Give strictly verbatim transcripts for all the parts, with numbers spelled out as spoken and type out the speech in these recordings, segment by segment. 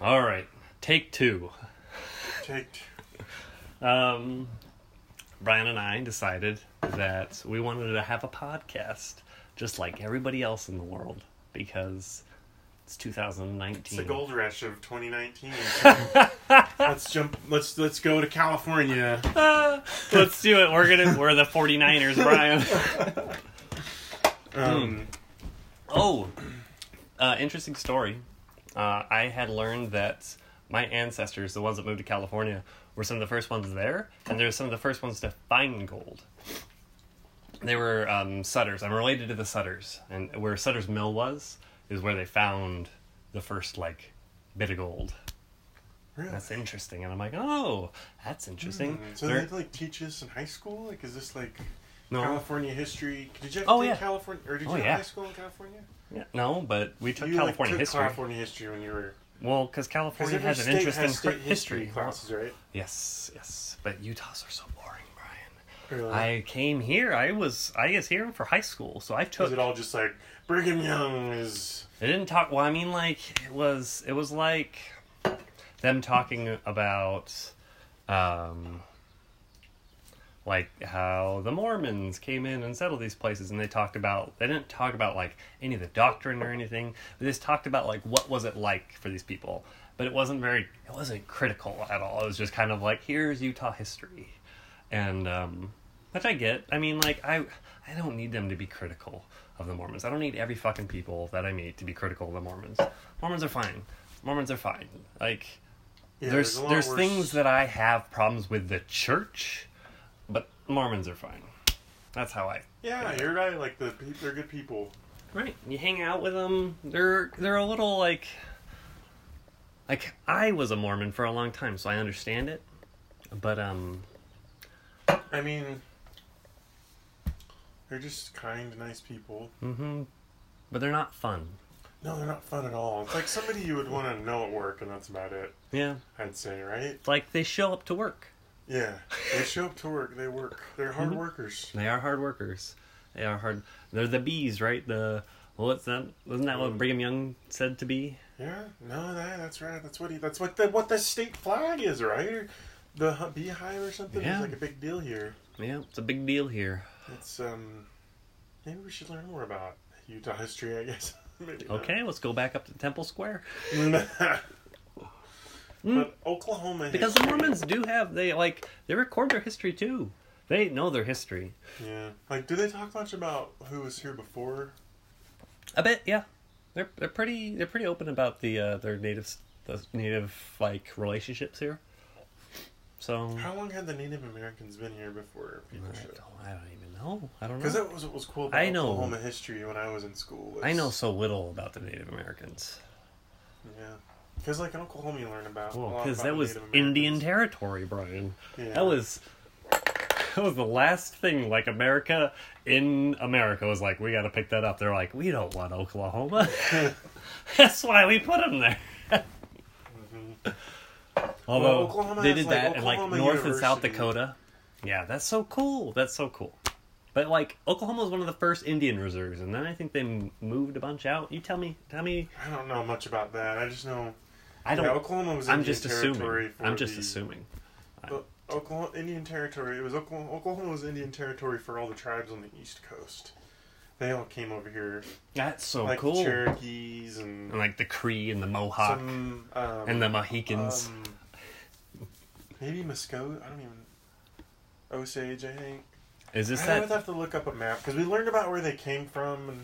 All right. Take two. Take two. Um, Brian and I decided that we wanted to have a podcast just like everybody else in the world because it's two thousand nineteen. It's the gold rush of twenty nineteen. So let's jump. Let's let's go to California. Uh, let's do it. We're gonna. We're the 49ers, Brian. um. Oh, uh, interesting story. Uh, I had learned that my ancestors, the ones that moved to California, were some of the first ones there, and they're some of the first ones to find gold. They were um, Sutters. I'm related to the Sutters, and where Sutter's Mill was. Is where they found the first, like, bit of gold. Really? That's interesting. And I'm like, oh, that's interesting. Mm. So They're... did they, like, teach us in high school? Like, is this, like, no. California history? Did you have to oh, take yeah. California, or did oh, you have yeah. high school in California? Yeah. No, but we took you, California like, took history. California history when you were... Well, because California has an interesting has state history. history classes, right? Yes, yes. But Utah's are so boring. Really? I came here. I was I was here for high school, so I took. Was it all just like Brigham Young is? They didn't talk. Well, I mean, like it was. It was like them talking about, um, like how the Mormons came in and settled these places, and they talked about. They didn't talk about like any of the doctrine or anything. They just talked about like what was it like for these people, but it wasn't very. It wasn't critical at all. It was just kind of like here's Utah history. And, um, which I get. I mean, like, I I don't need them to be critical of the Mormons. I don't need every fucking people that I meet to be critical of the Mormons. Mormons are fine. Mormons are fine. Like, yeah, there's there's, there's things that I have problems with the church, but Mormons are fine. That's how I... Yeah, you're right. Like, the they're good people. Right. You hang out with them. They're, they're a little, like... Like, I was a Mormon for a long time, so I understand it. But, um... I mean, they're just kind, nice people. Mm-hmm. But they're not fun. No, they're not fun at all. It's like somebody you would want to know at work, and that's about it. Yeah. I'd say, right? Like, they show up to work. Yeah. They show up to work. They work. They're hard mm-hmm. workers. They are hard workers. They are hard. They're the bees, right? The, well, what's that? Wasn't that what Brigham Young said to be? Yeah. No, that, that's right. That's what he, that's what the, what the state flag is, right? The beehive or something yeah. is like a big deal here. Yeah, it's a big deal here. It's, um... Maybe we should learn more about Utah history, I guess. Maybe okay, not. Let's go back up to Temple Square. mm. But Oklahoma Because history. The Mormons do have... They, like, they record their history, too. They know their history. Yeah. Like, do they talk much about who was here before? A bit, yeah. They're they're pretty they're pretty open about the uh, their native, the native, like, relationships here. So how long had the Native Americans been here before people showed up? I don't even know. I don't know. Because that was what was cool about Oklahoma history when I was in school. Was... I know so little about the Native Americans. Yeah. Because like in Oklahoma you learn about because that was Indian Territory, Brian. Yeah. That was that was the last thing like America in America was like, we got to pick that up. They're like, we don't want Oklahoma. That's why we put them there. mm-hmm. Although, well, they did like that Oklahoma in, like, North University. And South Dakota. Yeah, that's so cool. That's so cool. But, like, Oklahoma was one of the first Indian reserves, and then I think they moved a bunch out. You tell me, tell me. I don't know much about that. I just know... I don't... Yeah, Oklahoma was Indian I'm just territory. Assuming. For I'm just the, assuming. The Oklahoma, Indian Territory. It was Oklahoma, Oklahoma was Indian Territory for all the tribes on the East Coast. They all came over here. That's so like cool. Like the Cherokees and... And, like, the Cree and the Mohawk. Some, um, and the Mohicans. Um, Maybe Muscogee? I don't even... Osage, I think. Is this I that... I would have to look up a map, because we learned about where they came from, and,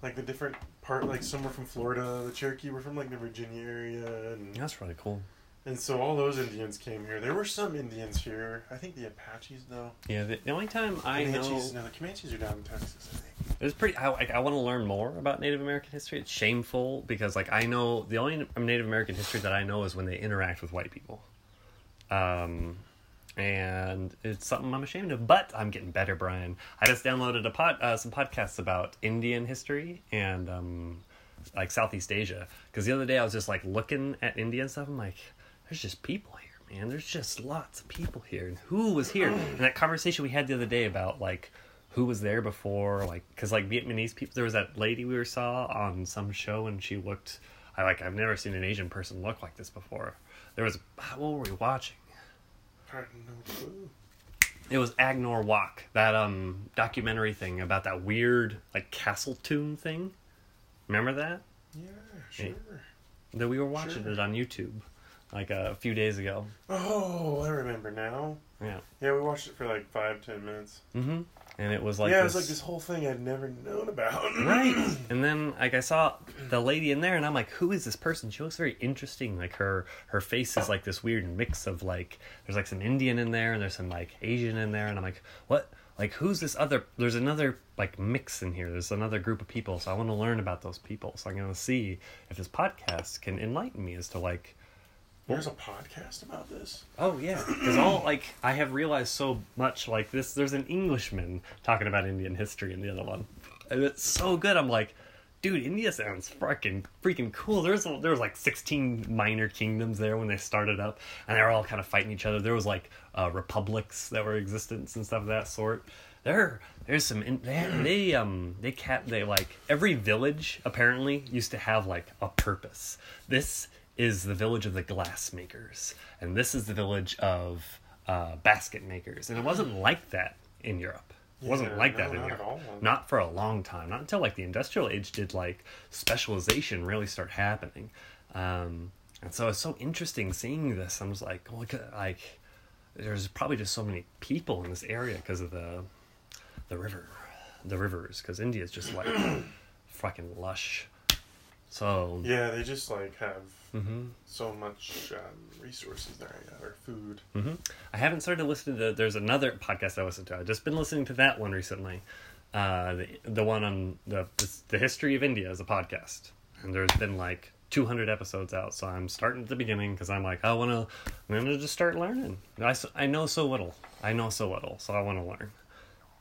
like, the different part, like, some were from Florida, the Cherokee were from, like, the Virginia area, and... That's really cool. And so all those Indians came here. There were some Indians here. I think the Apaches, though. Yeah, the, the only time I Comanches, know... No, the Comanches are down in Texas, I think. It's pretty... I, I, I want to learn more about Native American history. It's shameful, because, like, I know... The only Native American history that I know is when they interact with white people. Um, and it's something I'm ashamed of, but I'm getting better, Brian. I just downloaded a pod, uh, some podcasts about Indian history and, um, like Southeast Asia. Cause the other day I was just like looking at India and stuff. I'm like, there's just people here, man. There's just lots of people here and who was here. And that conversation we had the other day about like who was there before, like, cause like Vietnamese people, there was that lady we saw on some show and she looked I like, I've never seen an Asian person look like this before. There was, what were we watching? I have no clue. It was Agnor Walk, that um documentary thing about that weird like castle tomb thing. Remember that? Yeah, sure. It, that we were watching sure. it on YouTube, like uh, a few days ago. Oh, I remember now. Yeah. Yeah, we watched it for like five, ten minutes. Mm-hmm. And it was like yeah, this... it was like this whole thing I'd never known about. Right. And then like I saw the lady in there, and I'm like, who is this person? She looks very interesting. Like her, her face is like this weird mix of like there's like some Indian in there, and there's some like Asian in there, and I'm like, what? Like who's this other? There's another like mix in here. There's another group of people, so I want to learn about those people. So I'm gonna see if this podcast can enlighten me as to like. There's a podcast about this? Oh, yeah. Because all, like, I have realized so much, like, this, there's an Englishman talking about Indian history in the other one. And it's so good. I'm like, dude, India sounds freaking, freaking cool. There's, there was, like, sixteen minor kingdoms there when they started up. And they were all kind of fighting each other. There was, like, uh, republics that were existence and stuff of that sort. There, there's some, they, they, um, they cat, they, like, every village, apparently, used to have, like, a purpose. This is the village of the glass makers, and this is the village of uh, basket makers, and it wasn't like that in Europe. It yeah, wasn't like no, that in not Europe. At all. Not for a long time. Not until like the industrial age did like specialization really start happening, um, and so it's so interesting seeing this. I'm just like, look, like there's probably just so many people in this area because of the the river, the rivers, because India is just like fucking lush. So yeah, they just like have mm-hmm. so much um, resources there, yeah, or food. Mm-hmm. I haven't started listening to. There's another podcast I listened to. I've just been listening to that one recently. Uh, the the one on the the history of India is a podcast, and there's been like two hundred episodes out. So I'm starting at the beginning because I'm like I want to. I'm gonna just start learning. I, I know so little. I know so little, so I want to learn.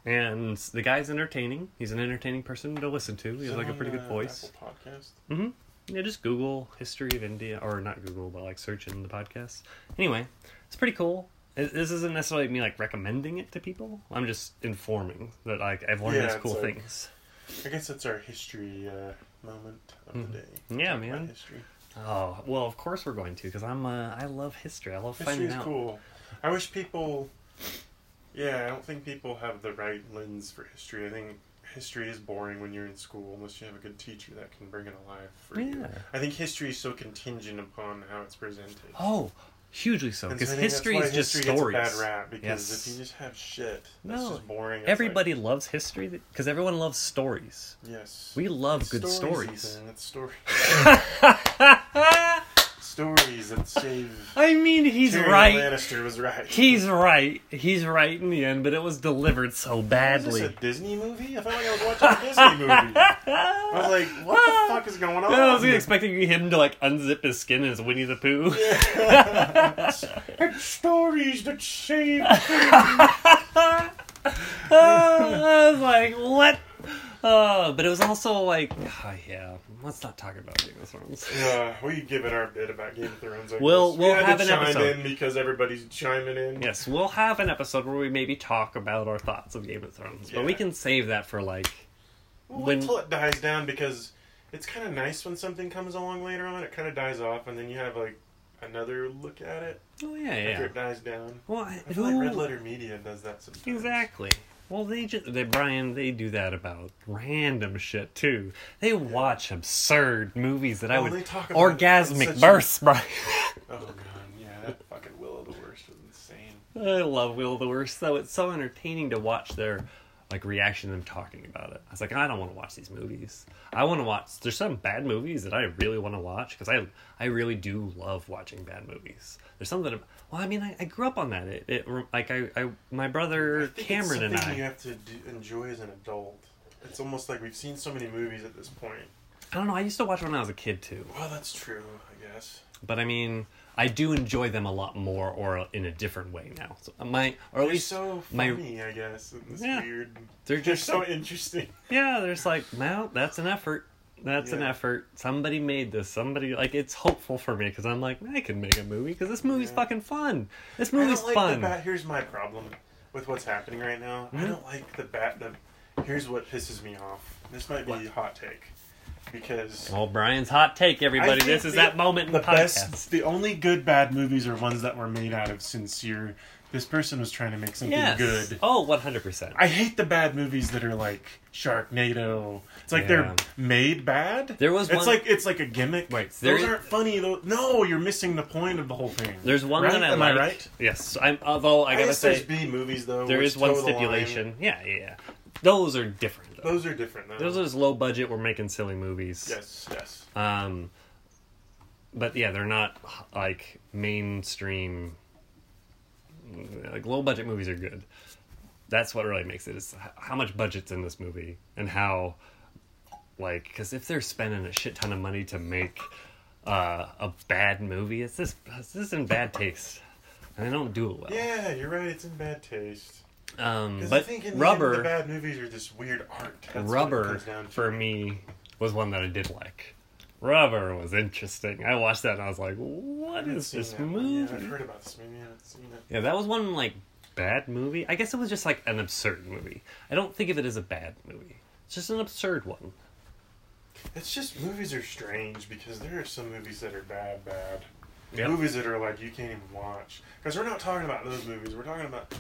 And the guy's entertaining. He's an entertaining person to listen to. He has like a pretty good voice. Apple podcast? Mm-hmm. Yeah, just Google history of India, or not Google, but like search in the podcast. Anyway, it's pretty cool. It, this isn't necessarily me like recommending it to people. I'm just informing that like I've learned yeah, these cool like, things. I guess that's our history uh, moment of mm-hmm. the day. Yeah, man. History. Oh well, of course we're going to because I'm uh, I love history. I love history finding is out. Cool. I wish people. Yeah, I don't think people have the right lens for history. I think history is boring when you're in school unless you have a good teacher that can bring it alive for yeah. you. I think history is so contingent upon how it's presented. Oh, hugely so. Because so history is history just stories. Gets a bad rap because yes. if you just have shit, that's no, just boring. It's everybody like, loves history because everyone loves stories. Yes. We love it's good stories. That's stories. Stories that save. I mean, he's Tyrion right. Lannister was right. He's right. He's right in the end, but it was delivered so badly. Was this a Disney movie? I felt like I was watching a Disney movie. I was like, what the fuck is going on? No, I was expecting him to like unzip his skin as Winnie the Pooh. Yeah. It's stories that save. uh, I was like, what? Uh, but it was also like, oh yeah, let's not talk about Game of Thrones. Yeah, we give it our bit about Game of Thrones. I we'll guess. we'll yeah, have an episode in because everybody's chiming in. Yes, we'll have an episode where we maybe talk about our thoughts of Game of Thrones, yeah. but we can save that for like well, when until it dies down because it's kind of nice when something comes along later on. It kind of dies off, and then you have like another look at it. Oh yeah, after yeah. After it dies down. Well, I, I feel who... like Red Letter Media does that sometimes. Exactly. Well, they just, they Brian, they do that about random shit, too. They yeah. watch absurd movies that well, I would... Orgasmic bursts, a... Brian. Oh, God, yeah, that fucking Will of the Worst was insane. I love Will of the Worst, though. It's so entertaining to watch their, like, reaction to them talking about it. I was like, I don't want to watch these movies. I want to watch... There's some bad movies that I really want to watch, because I, I really do love watching bad movies. There's something... Well, I mean, I, I grew up on that. It, it like I, I, my brother I Cameron and I. It's something you have to do, enjoy as an adult. It's almost like we've seen so many movies at this point. I don't know. I used to watch it when I was a kid too. Well, that's true, I guess. But I mean, I do enjoy them a lot more, or in a different way now. So my, or at they're least so funny, my, I guess. In this yeah, weird. They're just they're so interesting. Yeah, there's like, well, that's an effort. That's yeah. an effort. Somebody made this. Somebody, like, it's hopeful for me because I'm like, I can make a movie because this movie's yeah. fucking fun. This movie's I don't like fun. The ba- here's my problem with what's happening right now. Mm-hmm. I don't like the bat. The here's what pisses me off. This might be what? A hot take. because... Well, Brian's hot take, everybody. This is the, that moment in the, the podcast. Best, the only good bad movies are ones that were made out of sincere... This person was trying to make something yes. good. Oh, one hundred percent. I hate the bad movies that are like Sharknado. It's like yeah. they're made bad. There was It's one... like it's like a gimmick. Wait, there Those is... aren't funny. Though. No, you're missing the point of the whole thing. There's one right? that I Am like. I right? Yes. I'm, although, I gotta say... B movies, though. There is one stipulation. Line. Yeah, yeah, yeah. Those are different, though. Those are different, though. Those are low budget, we're making silly movies. Yes, yes. Um, But, yeah, they're not, like, mainstream... Like, low budget movies are good. That's what really makes it, is how much budget's in this movie and how, like, because if they're spending a shit ton of money to make uh, a bad movie, it's just, it's just in bad taste. And they don't do it well. Yeah, you're right. It's in bad taste. Um, but I think in Rubber, the, end, the bad movies are just weird art. That's Rubber, for me, was one that I did like. Rubber was interesting. I watched that and I was like, what is this movie? Yeah, I've heard about this movie. I haven't seen it. Yeah, that was one, like, bad movie. I guess it was just, like, an absurd movie. I don't think of it as a bad movie. It's just an absurd one. It's just movies are strange because there are some movies that are bad, bad. Yep. Movies that are, like, you can't even watch. Because we're not talking about those movies. We're talking about...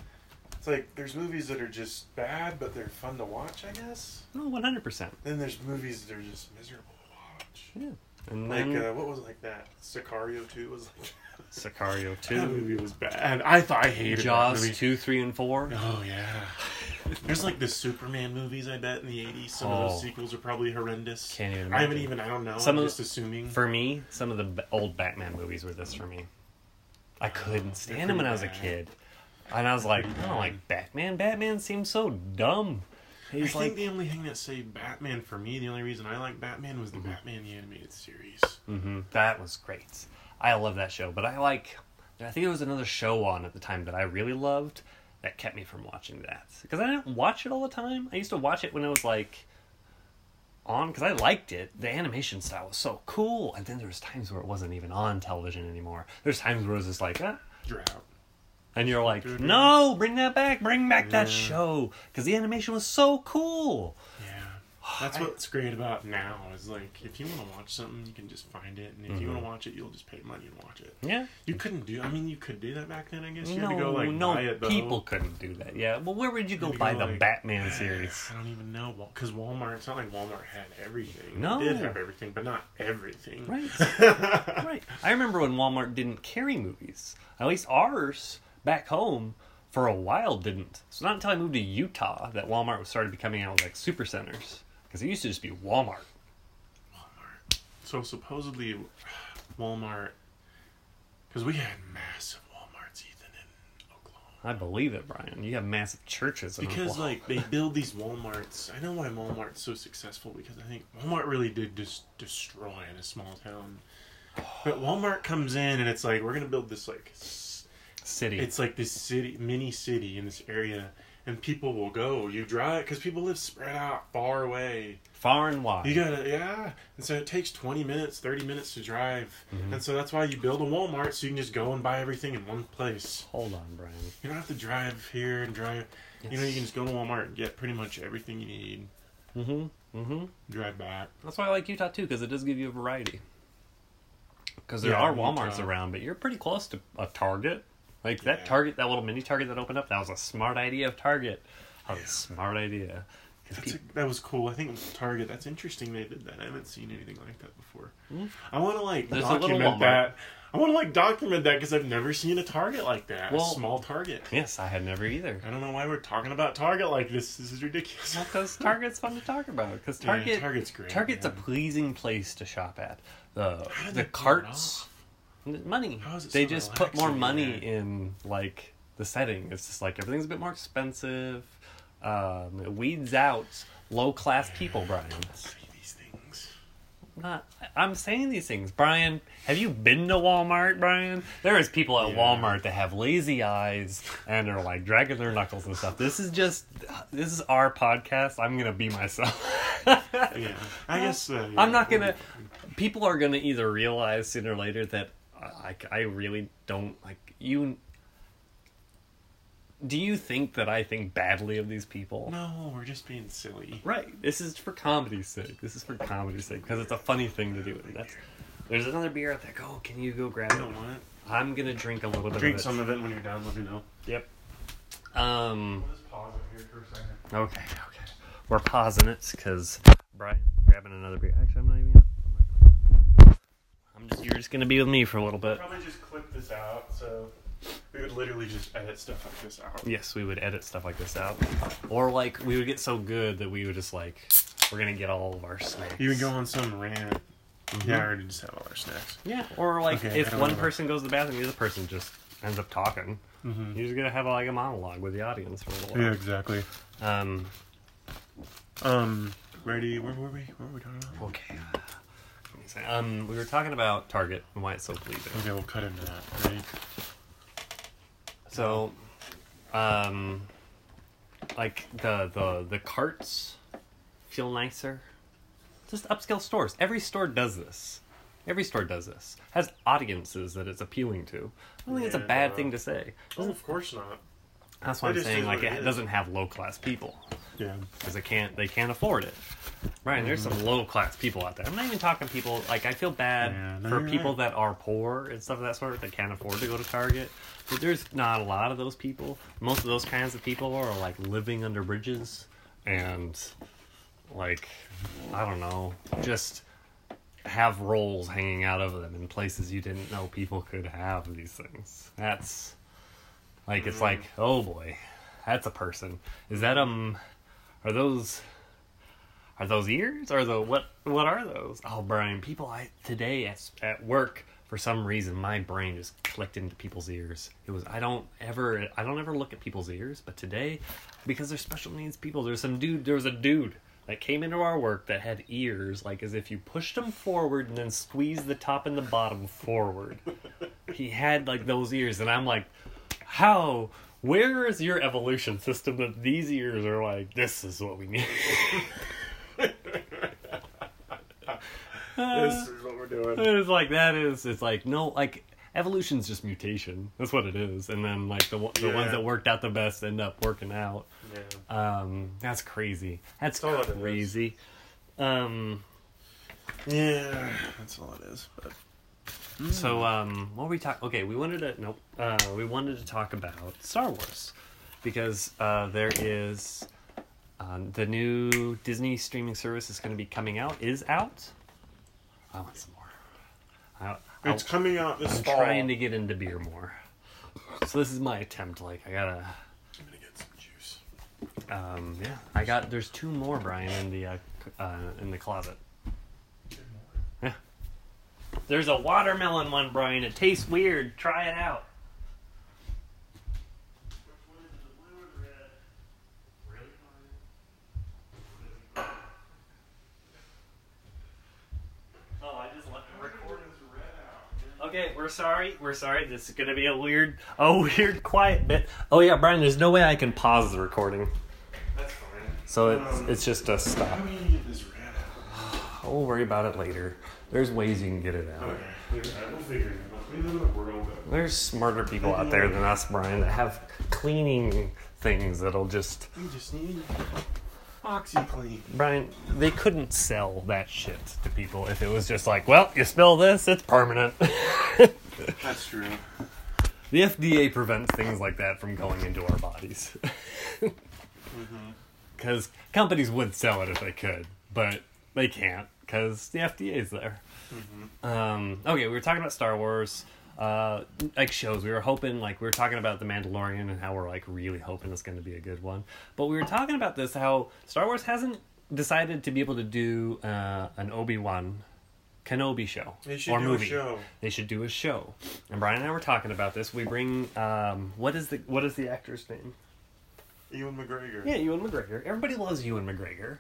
It's like, there's movies that are just bad, but they're fun to watch, I guess? No, one hundred percent. Then there's movies that are just miserable. Yeah, and like then, uh, what was like that? Sicario two was like that. Sicario two. That movie was bad. And I thought I hated Jaws that movie. two, three, and four. Oh yeah. There's like the Superman movies. I bet in the eighties, some oh. of those sequels are probably horrendous. Can't even. I haven't even. I don't know. Some I'm of, just assuming. For me, some of the old Batman movies were this for me. I couldn't oh, stand them when bad. I was a kid, and I was like, I don't like Batman. Batman seems so dumb. He's I like, think the only thing that saved Batman for me, the only reason I like Batman was the mm-hmm. Batman the Animated Series. Mm-hmm. That was great. I love that show, but I like... I think there was another show on at the time that I really loved that kept me from watching that. Because I didn't watch it all the time. I used to watch it when it was, like, on, because I liked it. The animation style was so cool. And then there was times where it wasn't even on television anymore. There's times where it was just like, ah. Drought. And you're like, no, bring that back. Bring back yeah. that show. Because the animation was so cool. Yeah. That's what's great about now is, like, if you want to watch something, you can just find it. And if mm-hmm. you want to watch it, you'll just pay money and watch it. Yeah. You couldn't do... I mean, you could do that back then, I guess. You no, had to go, like, no, buy it, though. People couldn't do that. Yeah. Well, where would you go you buy go, the like, Batman series? I don't even know. Because Walmart... It's not like Walmart had everything. No. It did have everything, but not everything. Right. Right. I remember when Walmart didn't carry movies. At least ours... Back home, for a while, didn't. So not until I moved to Utah that Walmart started becoming out with, like, supercenters. Because it used to just be Walmart. Walmart. So supposedly, Walmart... Because we had massive Walmarts, Ethan, in Oklahoma. I believe it, Brian. You have massive churches in Oklahoma. Because, like, they build these Walmarts. I know why Walmart's so successful, because I think Walmart really did just destroy in a small town. But Walmart comes in, and it's like, we're going to build this, like... city. It's like this city, mini city in this area, and people will go. You drive because people live spread out, far away, far and wide. You gotta, yeah. And so it takes twenty minutes, thirty minutes to drive, mm-hmm. and so that's why you build a Walmart so you can just go and buy everything in one place. Hold on, Brian. You don't have to drive here and drive. Yes. You know, you can just go to Walmart and get pretty much everything you need. Mm-hmm. Mm-hmm. Drive back. That's why I like Utah too, because it does give you a variety. Because there yeah, are Walmarts Utah. around, but you're pretty close to a Target. Like, yeah. that Target, that little mini Target that opened up, that was a smart idea of Target. That was yeah. a smart idea. People... A, that was cool. I think it was Target. That's interesting they did that. I haven't seen anything like that before. Mm-hmm. I want to, like, There's document that. I want to, like, document that because I've never seen a Target like that. Well, a small Target. Yes, I had never either. I don't know why we're talking about Target like this. This is ridiculous. Well, because Target's fun to talk about. Because Target, yeah, Target's great. Target's man. a pleasing place to shop at. The, the carts... Money. They so just put more money yeah. in, like, the setting. It's just like everything's a bit more expensive. Um, it weeds out low class yeah, people, Brian. Don't say these things. Not, I'm saying these things, Brian. Have you been to Walmart, Brian? There is people at yeah. Walmart that have lazy eyes and are like dragging their knuckles and stuff. This is just this is our podcast. I'm gonna be myself. yeah, I guess uh, yeah, I'm not gonna. People are gonna either realize sooner or later that. I, I really don't like you. do you think that I think badly of these people? No, we're just being silly. Right. This is for comedy's sake. This is for comedy's sake, because it's a funny thing to do. And that's, there's another beer out there. Go, oh, can you go grab it? I don't want it. I'm going to drink a little bit drink of it. Drink some of it when you're done. Let me know. Yep. Um, we'll just pause it here for a second. Okay, okay. We're pausing it, because Brian's grabbing another beer. Actually, I'm not even going to. I'm just, you're just going to be with me for a little bit. We'll probably just clip this out, so... We would literally just edit stuff like this out. Yes, we would edit stuff like this out. Or, like, we would get so good that we would just, like, we're going to get all of our snacks. You would go on some rant. Mm-hmm. Yeah, or just have all our snacks. Yeah, or, like, okay, if one person goes to the bathroom, the other person just ends up talking. Mm-hmm. You're just going to have, like, a monologue with the audience for a little while. Yeah, exactly. Um, um, ready? Where were we? What were we talking about? Okay. Um, we were talking about Target and why it's so pleasing. Okay, we'll cut into that. Ready? So, um, like, the, the the carts feel nicer. Just upscale stores. Every store does this. Every store does this. Has audiences that it's appealing to. I don't think it's yeah, a bad no. thing to say. Oh, of course not. That's why I'm saying, like, it, it doesn't have low-class people. Yeah. Because they can't, they can't afford it. Right, and there's mm. some low-class people out there. I'm not even talking people, like, I feel bad yeah, no, for people right. that are poor and stuff of that sort that can't afford to go to Target. But there's not a lot of those people. Most of those kinds of people are, like, living under bridges and, like, I don't know, just have rolls hanging out of them in places you didn't know people could have these things. That's, like, it's mm. like, oh boy, that's a person. Is that, um, are those... Are those ears? Are the what? What are those? Oh, Brian! People, I today at at work for some reason my brain just clicked into people's ears. It was I don't ever I don't ever look at people's ears, but today, because they're special needs people, there's some dude. There was a dude that came into our work that had ears like as if you pushed them forward and then squeezed the top and the bottom forward. He had like those ears, and I'm like, how? Where is your evolution system that these ears are like? This is what we need. Uh, this is what we're doing. It's like that is it's like no like evolution's just mutation. That's what it is. And then like the the yeah. ones that worked out the best end up working out. Yeah. Um, that's crazy. That's, that's crazy. Um, yeah, that's all it is. But mm. so um, what were we talking? Okay, we wanted to nope. Uh, we wanted to talk about Star Wars because uh, there is um, the new Disney streaming service is going to be coming out. Is out. I want some more. I, it's coming out this I'm fall. I'm trying to get into beer more. So this is my attempt. Like, I gotta... I'm gonna get some juice. Um, yeah. I got... There's two more, Brian, in the, uh, uh, in the closet. Two more? Yeah. There's a watermelon one, Brian. It tastes weird. Try it out. Which one is the blue or red? Really? Okay, we're sorry. We're sorry. This is gonna be a weird, a weird quiet bit. Oh yeah, Brian. There's no way I can pause the recording. That's fine. So it's um, it's just a stop. How are we gonna get this rat out? We'll worry about it later. There's ways you can get it out. Okay, we'll figure it out. We live in a world. There's smarter people out there than us, Brian, that have cleaning things that'll just. We just need OxyClean. Brian, they couldn't sell that shit to people if it was just like, well, you spill this, it's permanent. That's true. The F D A prevents things like that from going into our bodies. Because mm-hmm. companies would sell it if they could, but they can't because the F D A is there. Mm-hmm. Um, okay, we were talking about Star Wars. Uh, like shows, we were hoping, like, we were talking about The Mandalorian and how we're, like, really hoping it's going to be a good one. But we were talking about this, how Star Wars hasn't decided to be able to do uh, an Obi-Wan Kenobi show. They should or do movie. a show. They should do a show. And Brian and I were talking about this. We bring, um, what is the what is the actor's name? Ewan McGregor. Yeah, Ewan McGregor. Everybody loves Ewan McGregor.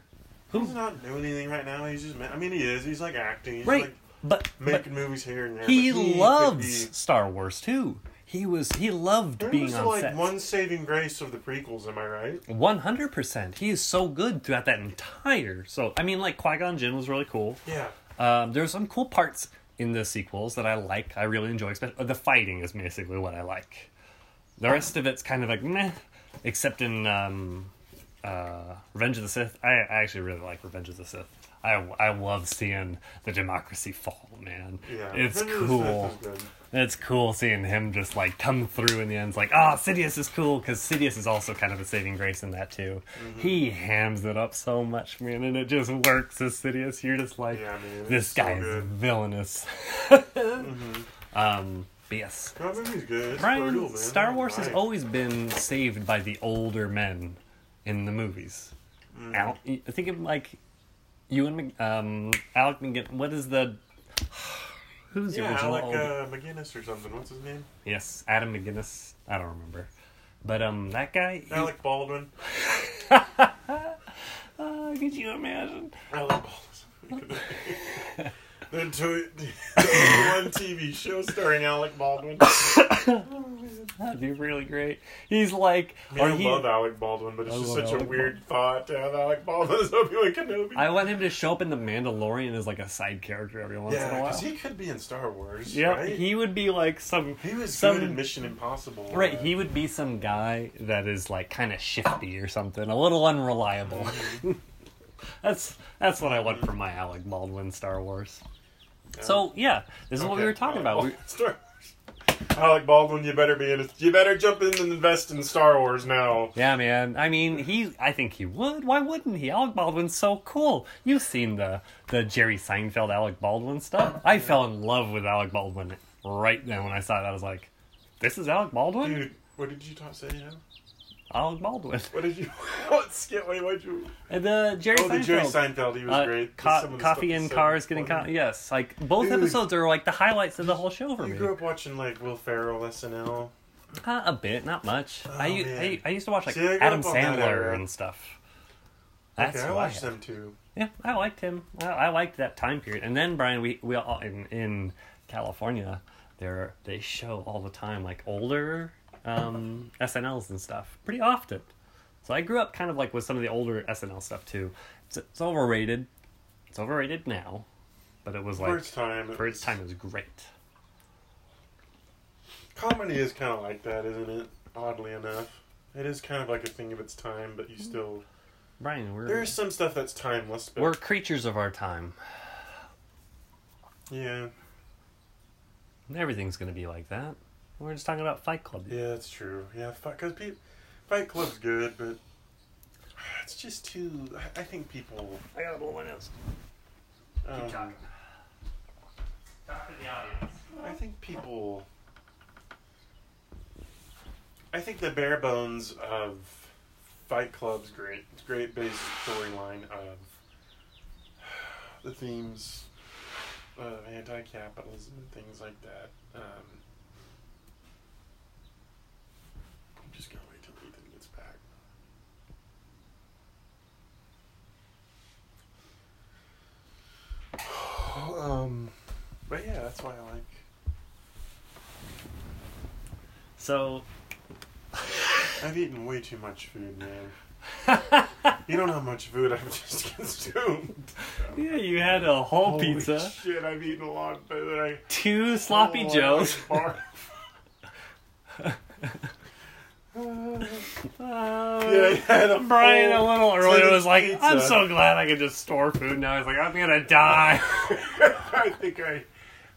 Who's He's not doing anything right now. He's just, I mean, he is. He's, like, acting. He's right. Like, But, Making but movies here and there. He, he loves be... Star Wars too. He was he loved there being was on like set. One saving grace of the prequels, am I right? One hundred percent. He is so good throughout that entire. So I mean, like Qui-Gon Jinn was really cool. Yeah. Um, there's some cool parts in the sequels that I like. I really enjoy. Especially the fighting is basically what I like. The rest of it's kind of like meh. Except in um, uh, Revenge of the Sith. I, I actually really like Revenge of the Sith. I, I love seeing the democracy fall, man. Yeah, it's Revenge cool. Of the Sith is good. It's cool seeing him just like come through in the end. It's like, ah, oh, Sidious is cool, because Sidious is also kind of a saving grace in that too. Mm-hmm. He hams it up so much, man, and it just works as Sidious. You're just like, yeah, man, this guy so is villainous. mm-hmm. Um. Yes. That movie's good. Brian, brutal, Star Wars has always been saved by the older men in the movies. Mm. Al- I think of like Ewan, um, Alec McGinnis. What is the who's yeah, the original? Alec uh, McGinnis or something. What's his name? Yes, Adam McGinnis. I don't remember, but um, that guy. Alec he... Baldwin. oh, could you imagine? Alec Baldwin. The, two, the one T V show starring Alec Baldwin. That'd be really great. He's like... Man, I he, love Alec Baldwin, but it's I just such Alec a weird Baldwin. Thought to have Alec Baldwin as Obi-Wan Kenobi. I want him to show up in The Mandalorian as like a side character every once yeah, in a while. Yeah, because he could be in Star Wars, yeah, right? He would be like some... He was some, good in Mission Impossible. Right, he would be some guy that is like kind of shifty or something. A little unreliable. Mm-hmm. that's that's what I want from my Alec Baldwin Star Wars. Yeah. So yeah, this is okay. what we were talking about. We... Alec Baldwin, you better be in. A, you better jump in and invest in Star Wars now. Yeah, man. I mean, he. I think he would. Why wouldn't he? Alec Baldwin's so cool. You've seen the the Jerry Seinfeld Alec Baldwin stuff. I fell in love with Alec Baldwin right then when I saw it. I was like, "This is Alec Baldwin." Dude, what did you talk, say now? Alec Baldwin. What did you... What skit? Wait, what did you... And, uh, Jerry oh, Seinfeld. the Jerry Seinfeld. He was uh, great. Co- coffee in cars getting... Co- yes. Like, both Dude, episodes are, like, the highlights of the whole show for you me. You grew up watching, like, Will Ferrell, S N L? Uh, a bit. Not much. Oh, I, I I used to watch, like, See, Adam Sandler and stuff. That's okay, I watched them, too. Yeah, I liked him. I, I liked that time period. And then, Brian, we, we all... In, in California, there they show all the time, like, older... Um, S N Ls and stuff pretty often, so I grew up kind of like with some of the older S N L stuff too. It's, it's overrated, it's overrated now, but it was like for its time. For its time, it was great. Comedy is kind of like that, isn't it? Oddly enough, it is kind of like a thing of its time, but you still. Brian, we're there's some stuff that's timeless. But... We're creatures of our time. Yeah. Everything's gonna be like that. We were just talking about Fight Club. Yeah, that's true. Yeah, because Fight, Fight Club's good, but it's just too... I, I think people... I gotta blow my nose. Um, Keep talking. Talk to the audience. I think people... I think the bare bones of Fight Club's great. It's great basic storyline of the themes of anti-capitalism and things like that. Um... Just gotta wait till Ethan gets back. um, but yeah, that's why I like. So, I've eaten way too much food, man. You don't know how much food I've just consumed. So. Yeah, you had a whole Holy pizza. Shit, I've eaten a lot. I, Two sloppy joes. Uh, yeah, yeah, Brian a little earlier was like, pizza. I'm so glad I could just store food now. He's like, I'm gonna die. I think I,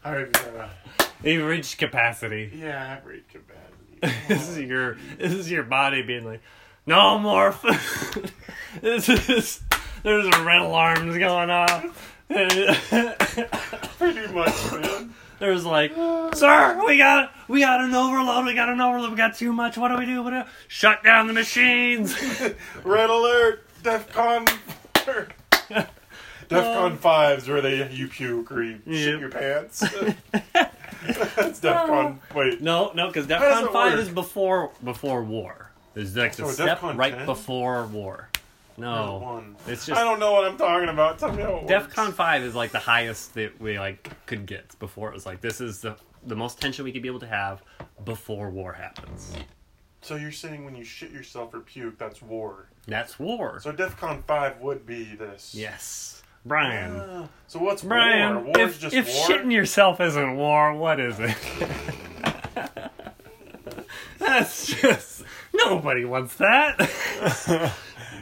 I've uh, You've reached capacity. Yeah, I've reached capacity. this is your this is your body being like, no more food. This is there's a red alarms going off. Pretty much, man. There's like, sir, we got we got an overload, we got an overload, we got too much. What do we do? What do we do? Shut down the machines. Red alert, DEFCON. DEFCON five's where they you puke or you yep. shit your pants. That's DEFCON. Wait, no, no, because DEFCON five work? Is before before war. There's like the so step DEFCON right ten? Before war. No, one. It's just I don't know what I'm talking about. Tell me how it DEFCON works. five is like the highest that we like could get before it was like this is the the most tension we could be able to have before war happens. So you're saying when you shit yourself or puke, that's war. That's war. So DEFCON five would be this. Yes, Brian. Uh, so what's Brian, war? War if, is just if war. If shitting yourself isn't war, what is it? That's just. Nobody wants that.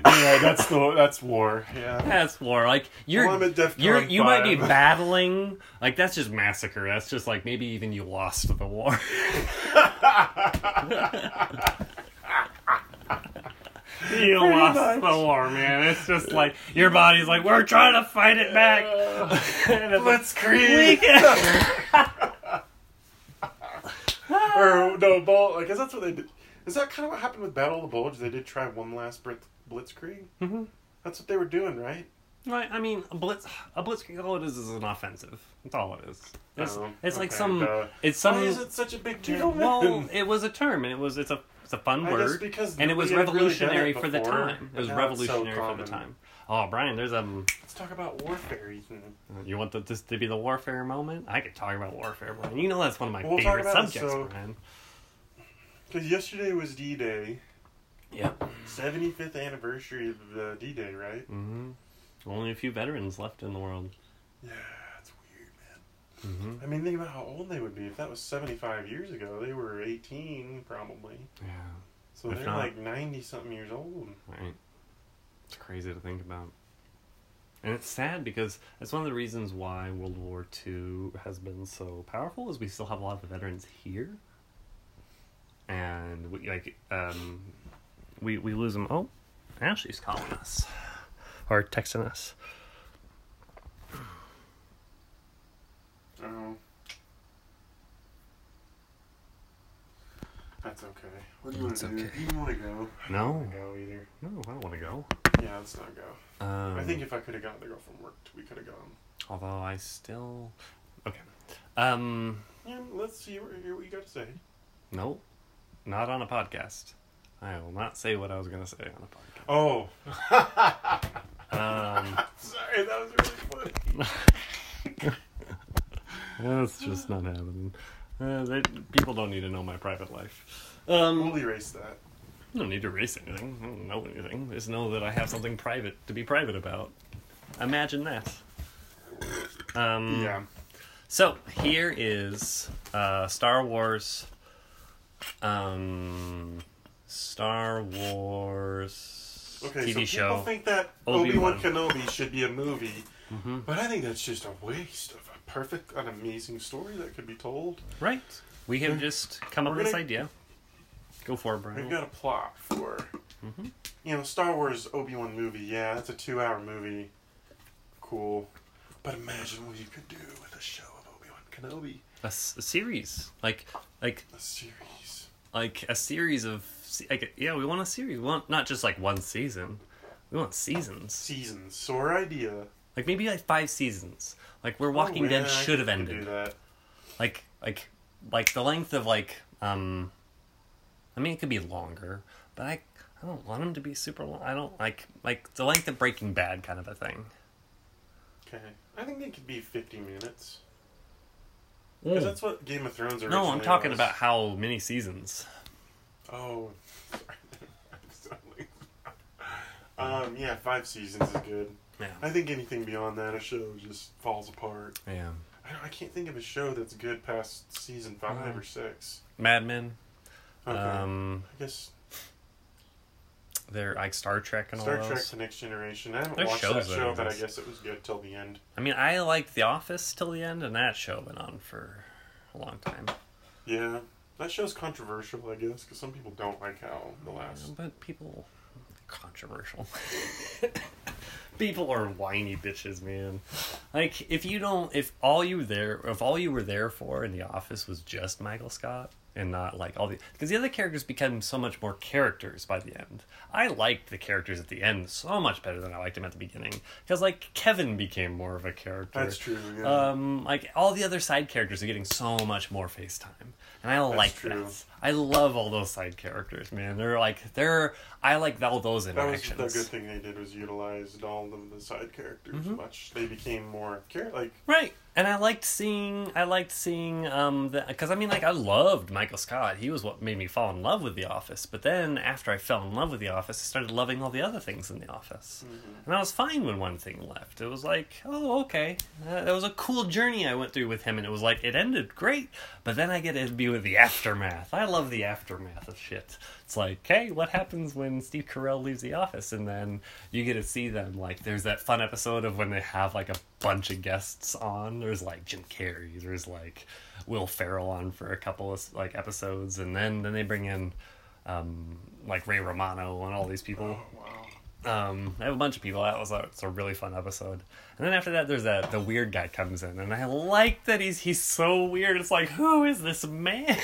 Yeah, that's the that's war. Yeah, that's war. Like you're, well, you're you might be battling. Like that's just massacre. That's just like maybe even you lost the war. You Pretty lost much. the war, man. It's just like, your body's like, we're trying to fight it back. Uh, let's Cree. Or, no, Bulge, I guess that's what they did. Is that kind of what happened with Battle of the Bulge? They did try one last blitz, blitzkrieg? Mm-hmm. That's what they were doing, right? Right, I mean, a blitz, a blitzkrieg, all it is is an offensive. That's all it is. It's, oh, it's okay, like some... Duh. It's some. Why is it such a big deal? Well, it was a term, and it was, it's a... It's a fun word, and it was revolutionary really it before, for the time. It was revolutionary so for the time. Oh, Brian, there's a... Um, Let's talk about warfare, Ethan. You want the, this to be the warfare moment? I could talk about warfare, Brian. You know that's one of my we'll favorite subjects, so, Brian. Because yesterday was D-Day. Yeah. seventy-fifth anniversary of the D-Day, right? Mm-hmm. Only a few veterans left in the world. Yeah, it's weird, man. Mm-hmm. I mean, think about how old they would be. If that was seventy-five years ago, they were eighteen, probably. Yeah. So if they're not, like ninety-something years old. Right. It's crazy to think about. And it's sad because that's one of the reasons why World War Two has been so powerful is we still have a lot of veterans here. And we, like, um, we, we lose them. Oh, Ashley's calling us. Or texting us. Oh. That's okay. What do you want to do? Okay. You don't want to go. No. I don't want to go either. No, I don't want to go. Yeah, let's not go. Um, I think if I could have gotten the girl from work, we could have gone. Although I still... Okay. Um, yeah, let's see what, hear what you got to say. Nope. Not on a podcast. I will not say what I was going to say on a podcast. Oh. um, Sorry, that was really funny. That's just not happening. Uh, they, people don't need to know my private life. Um, we'll erase that. I don't need to erase anything. I don't know anything. Just know that I have something private to be private about. Imagine that. Um, yeah. So, here is uh, Star Wars... Um, Star Wars okay, T V so show. People think that Obi-Wan Kenobi should be a movie, mm-hmm. but I think that's just a waste of a perfect, an amazing story that could be told. Right. We have just come We're up with this idea. Go for it, Brian. We've got a plot for, mm-hmm. you know, Star Wars Obi-Wan movie. Yeah, that's a two-hour movie. Cool. But imagine what you could do with a show of Obi-Wan Kenobi. A, s- a series, like, like a series, like a series of, like, yeah, we want a series. We want not just like one season. We want seasons. Seasons. So our idea, like maybe like five seasons. Like where Walking oh, Dead should have ended. Do that. Like, like, like the length of like, um, I mean it could be longer, but I, I don't want them to be super long. I don't like like the length of Breaking Bad kind of a thing. Okay, I think they could be fifty minutes. Because that's what Game of Thrones originally No, I'm talking was. about how many seasons. Oh. um, yeah, five seasons is good. Yeah. I think anything beyond that, a show just falls apart. Yeah. I, I can't think of a show that's good past season five uh, or six. Mad Men. Okay. Um, I guess. They're like Star Trek and all that. Star Trek, The Next Generation. I haven't There's watched that show, but I guess it was good till the end. I mean, I liked The Office till the end, and that show went on for a long time. Yeah. That show's controversial, I guess, because some people don't like how the last... Yeah, but people... Controversial. People are whiny bitches, man. Like, if you don't... If all you there, if all you were there for in The Office was just Michael Scott... And not like all the... Because the other characters become so much more characters by the end. I liked the characters at the end so much better than I liked them at the beginning. Because, like, Kevin became more of a character. That's true, yeah. Um, like, all the other side characters are getting so much more face time. And I That's like true. that. I love all those side characters, man. They're like... They're... I like all those interactions. That was the good thing they did was utilized all of the side characters mm-hmm. much. They became more... like Right. And I liked seeing, I liked seeing, um, because I mean, like, I loved Michael Scott. He was what made me fall in love with The Office. But then, after I fell in love with The Office, I started loving all the other things in The Office. Mm-hmm. And I was fine when one thing left. It was like, oh, okay. Uh, that was a cool journey I went through with him, and it was like, it ended great. But then I get to be with the aftermath. I love the aftermath of shit. It's like, hey, what happens when Steve Carell leaves The Office? And then you get to see them. Like, there's that fun episode of when they have, like, a bunch of guests on. There's, like, Jim Carrey. There's, like, Will Ferrell on for a couple of, like, episodes. And then, then they bring in, um, like, Ray Romano and all these people. Oh, wow. Um, I have a bunch of people. That was a, it's a really fun episode. And then after that, there's that the weird guy comes in, and I like that he's he's so weird. It's like, who is this man?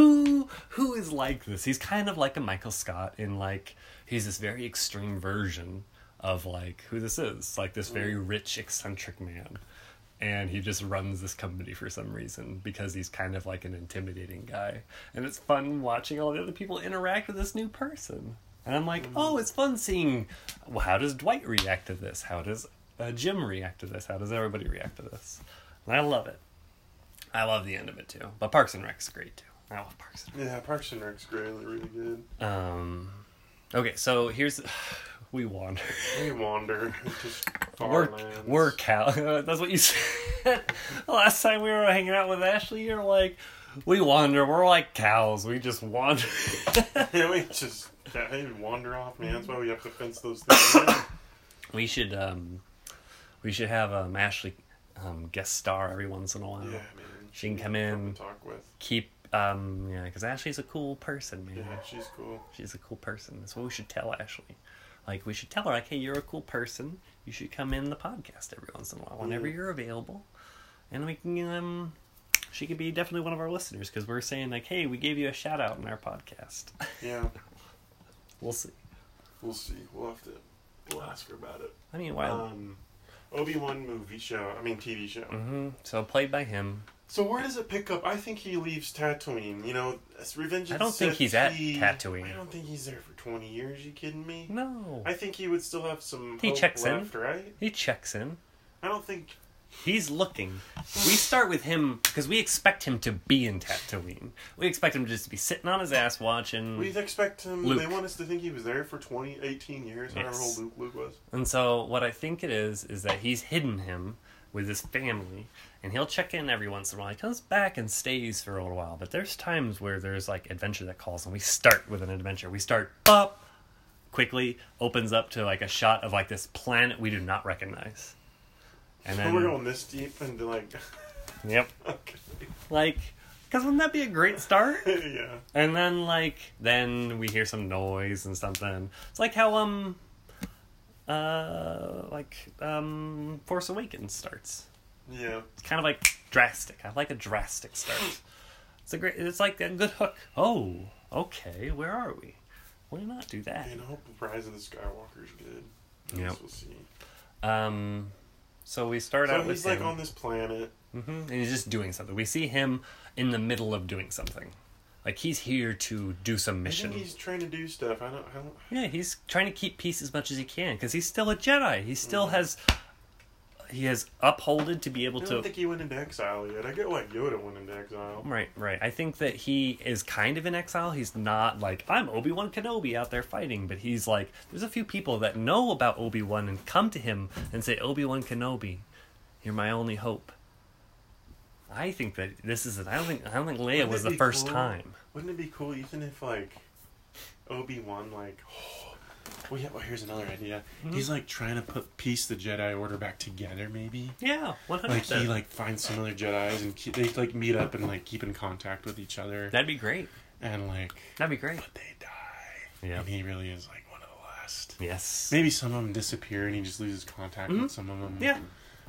who who is like this? He's kind of like a Michael Scott in, like, he's this very extreme version of, like, who this is, like, this very rich eccentric man, and he just runs this company for some reason because he's kind of like an intimidating guy, and it's fun watching all the other people interact with this new person. And I'm like, oh, it's fun seeing, well, how does Dwight react to this? How does uh, Jim react to this? How does everybody react to this? And I love it. I love the end of it, too. But Parks and Rec's great, too. I love Parks and Rec. Yeah, Parks and Rec's great. Really good. Um, okay, so here's... We wander. We wander. Just we're, we're cow. That's what you said. Last time we were hanging out with Ashley, you're like, we wander. We're like cows. We just wander. Yeah, we just... Yeah, they wander off, man. That's why we have to fence those things. we should, um, we should have um, Ashley um, guest star every once in a while. Yeah, man. She can come in, talk with, keep, um, yeah, because Ashley's a cool person, man. Yeah, she's cool. She's a cool person. That's what we should tell Ashley. Like, we should tell her, like, hey, you're a cool person. You should come in the podcast every once in a while, whenever mm. you're available, and we can um. She could be definitely one of our listeners because we're saying, like, hey, we gave you a shout out in our podcast. Yeah. We'll see. We'll see. We'll have to. We'll ask her about it. I mean, why? Um, Obi-Wan movie show. I mean, T V show. Mm-hmm. So played by him. So where does it pick up? I think he leaves Tatooine. You know, it's Revenge of the Sith. I don't think he's at Tatooine. I don't think he's there for twenty years. You kidding me? No. I think he would still have some. He hope checks left, in, right? He checks in. I don't think. He's looking. We start with him because we expect him to be in Tatooine. We expect him to just be sitting on his ass watching. We expect him. Luke. They want us to think he was there for twenty, eighteen years. Yes. However old Luke, Luke was. And so what I think it is is that he's hidden him with his family, and he'll check in every once in a while. He comes back and stays for a little while. But there's times where there's, like, adventure that calls, and we start with an adventure. We start up quickly, opens up to, like, a shot of, like, this planet we do not recognize. And then, so we're going this deep into, like... Yep. Okay. Like, because wouldn't that be a great start? Yeah. And then, like, then we hear some noise and something. It's like how, um... Uh... Like, um... Force Awakens starts. Yeah. It's kind of, like, drastic. I like a drastic start. It's a great... It's like a good hook. Oh, okay, where are we? Why not do that? And I hope the Rise of the Skywalker's good. Yeah. We'll see. Um... So we start so out with him. So he's, like, on this planet. Mm-hmm. And he's just doing something. We see him in the middle of doing something. Like, he's here to do some mission. I think he's trying to do stuff. I don't... I don't... Yeah, he's trying to keep peace as much as he can. Because he's still a Jedi. He still mm. has... He has upholded to be able to... I don't to... think he went into exile yet. I get why Yoda went into exile. Right, right. I think that he is kind of in exile. He's not like, I'm Obi-Wan Kenobi out there fighting. But he's like, there's a few people that know about Obi-Wan and come to him and say, Obi-Wan Kenobi, you're my only hope. I think that this is it. I don't think, I don't think Leia was the first cool? time. Wouldn't it be cool, Ethan, if, like, Obi-Wan, like... Well, yeah, well, here's another idea. Mm-hmm. He's, like, trying to put piece the Jedi Order back together, maybe. Yeah, one hundred percent. Like, he, like, finds some other Jedis, and keep, they, like, meet up and, like, keep in contact with each other. That'd be great. And, like... That'd be great. But they die. Yeah. And he really is, like, one of the last. Yes. Maybe some of them disappear, and he just loses contact mm-hmm. with some of them. Yeah.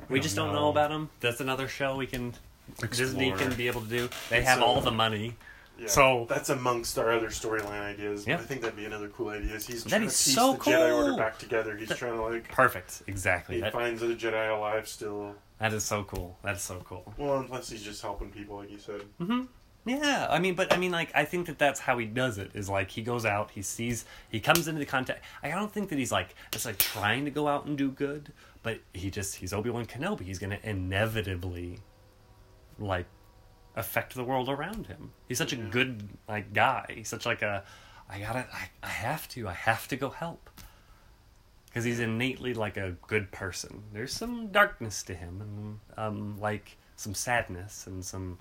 We, we just don't know. don't know about them. That's another show we can... Explore. Disney can be able to do. They it's have so, all the money. Yeah, so that's amongst our other storyline ideas. Yep. I think that'd be another cool idea. Is he's trying to piece so the cool. Jedi Order back together. He's that, trying to like perfect, exactly. He that, finds the Jedi alive still. That is so cool. That's so cool. Well, unless he's just helping people, like you said. Mm-hmm. Yeah, I mean, but I mean, like, I think that that's how he does it. Is like he goes out, he sees, he comes into the contact. I don't think that he's like just like trying to go out and do good, but he just he's Obi-Wan Kenobi. He's gonna inevitably, like. affect the world around him. He's such a good like guy. He's such like a I gotta I, I have to I have to go help because he's innately like a good person. There's some darkness to him and um like some sadness and some,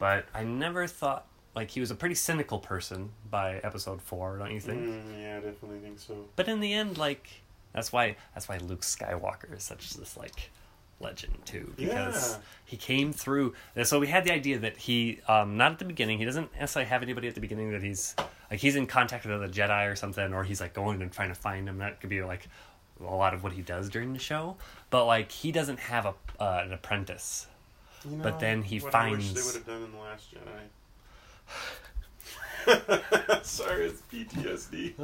but I never thought Like, he was a pretty cynical person by episode four, don't you think? Mm, yeah, I definitely think so. But in the end, like, that's why that's why Luke Skywalker is such this, like, legend, too. Because yeah. he came through... So we had the idea that he, um, not at the beginning, he doesn't necessarily have anybody at the beginning that he's... Like, he's in contact with other Jedi or something, or he's, like, going and trying to find him. That could be, like, a lot of what he does during the show. But, like, he doesn't have a uh, an apprentice. You know, but then he what finds... I wish they would have done in The Last Jedi. Sorry, it's P T S D.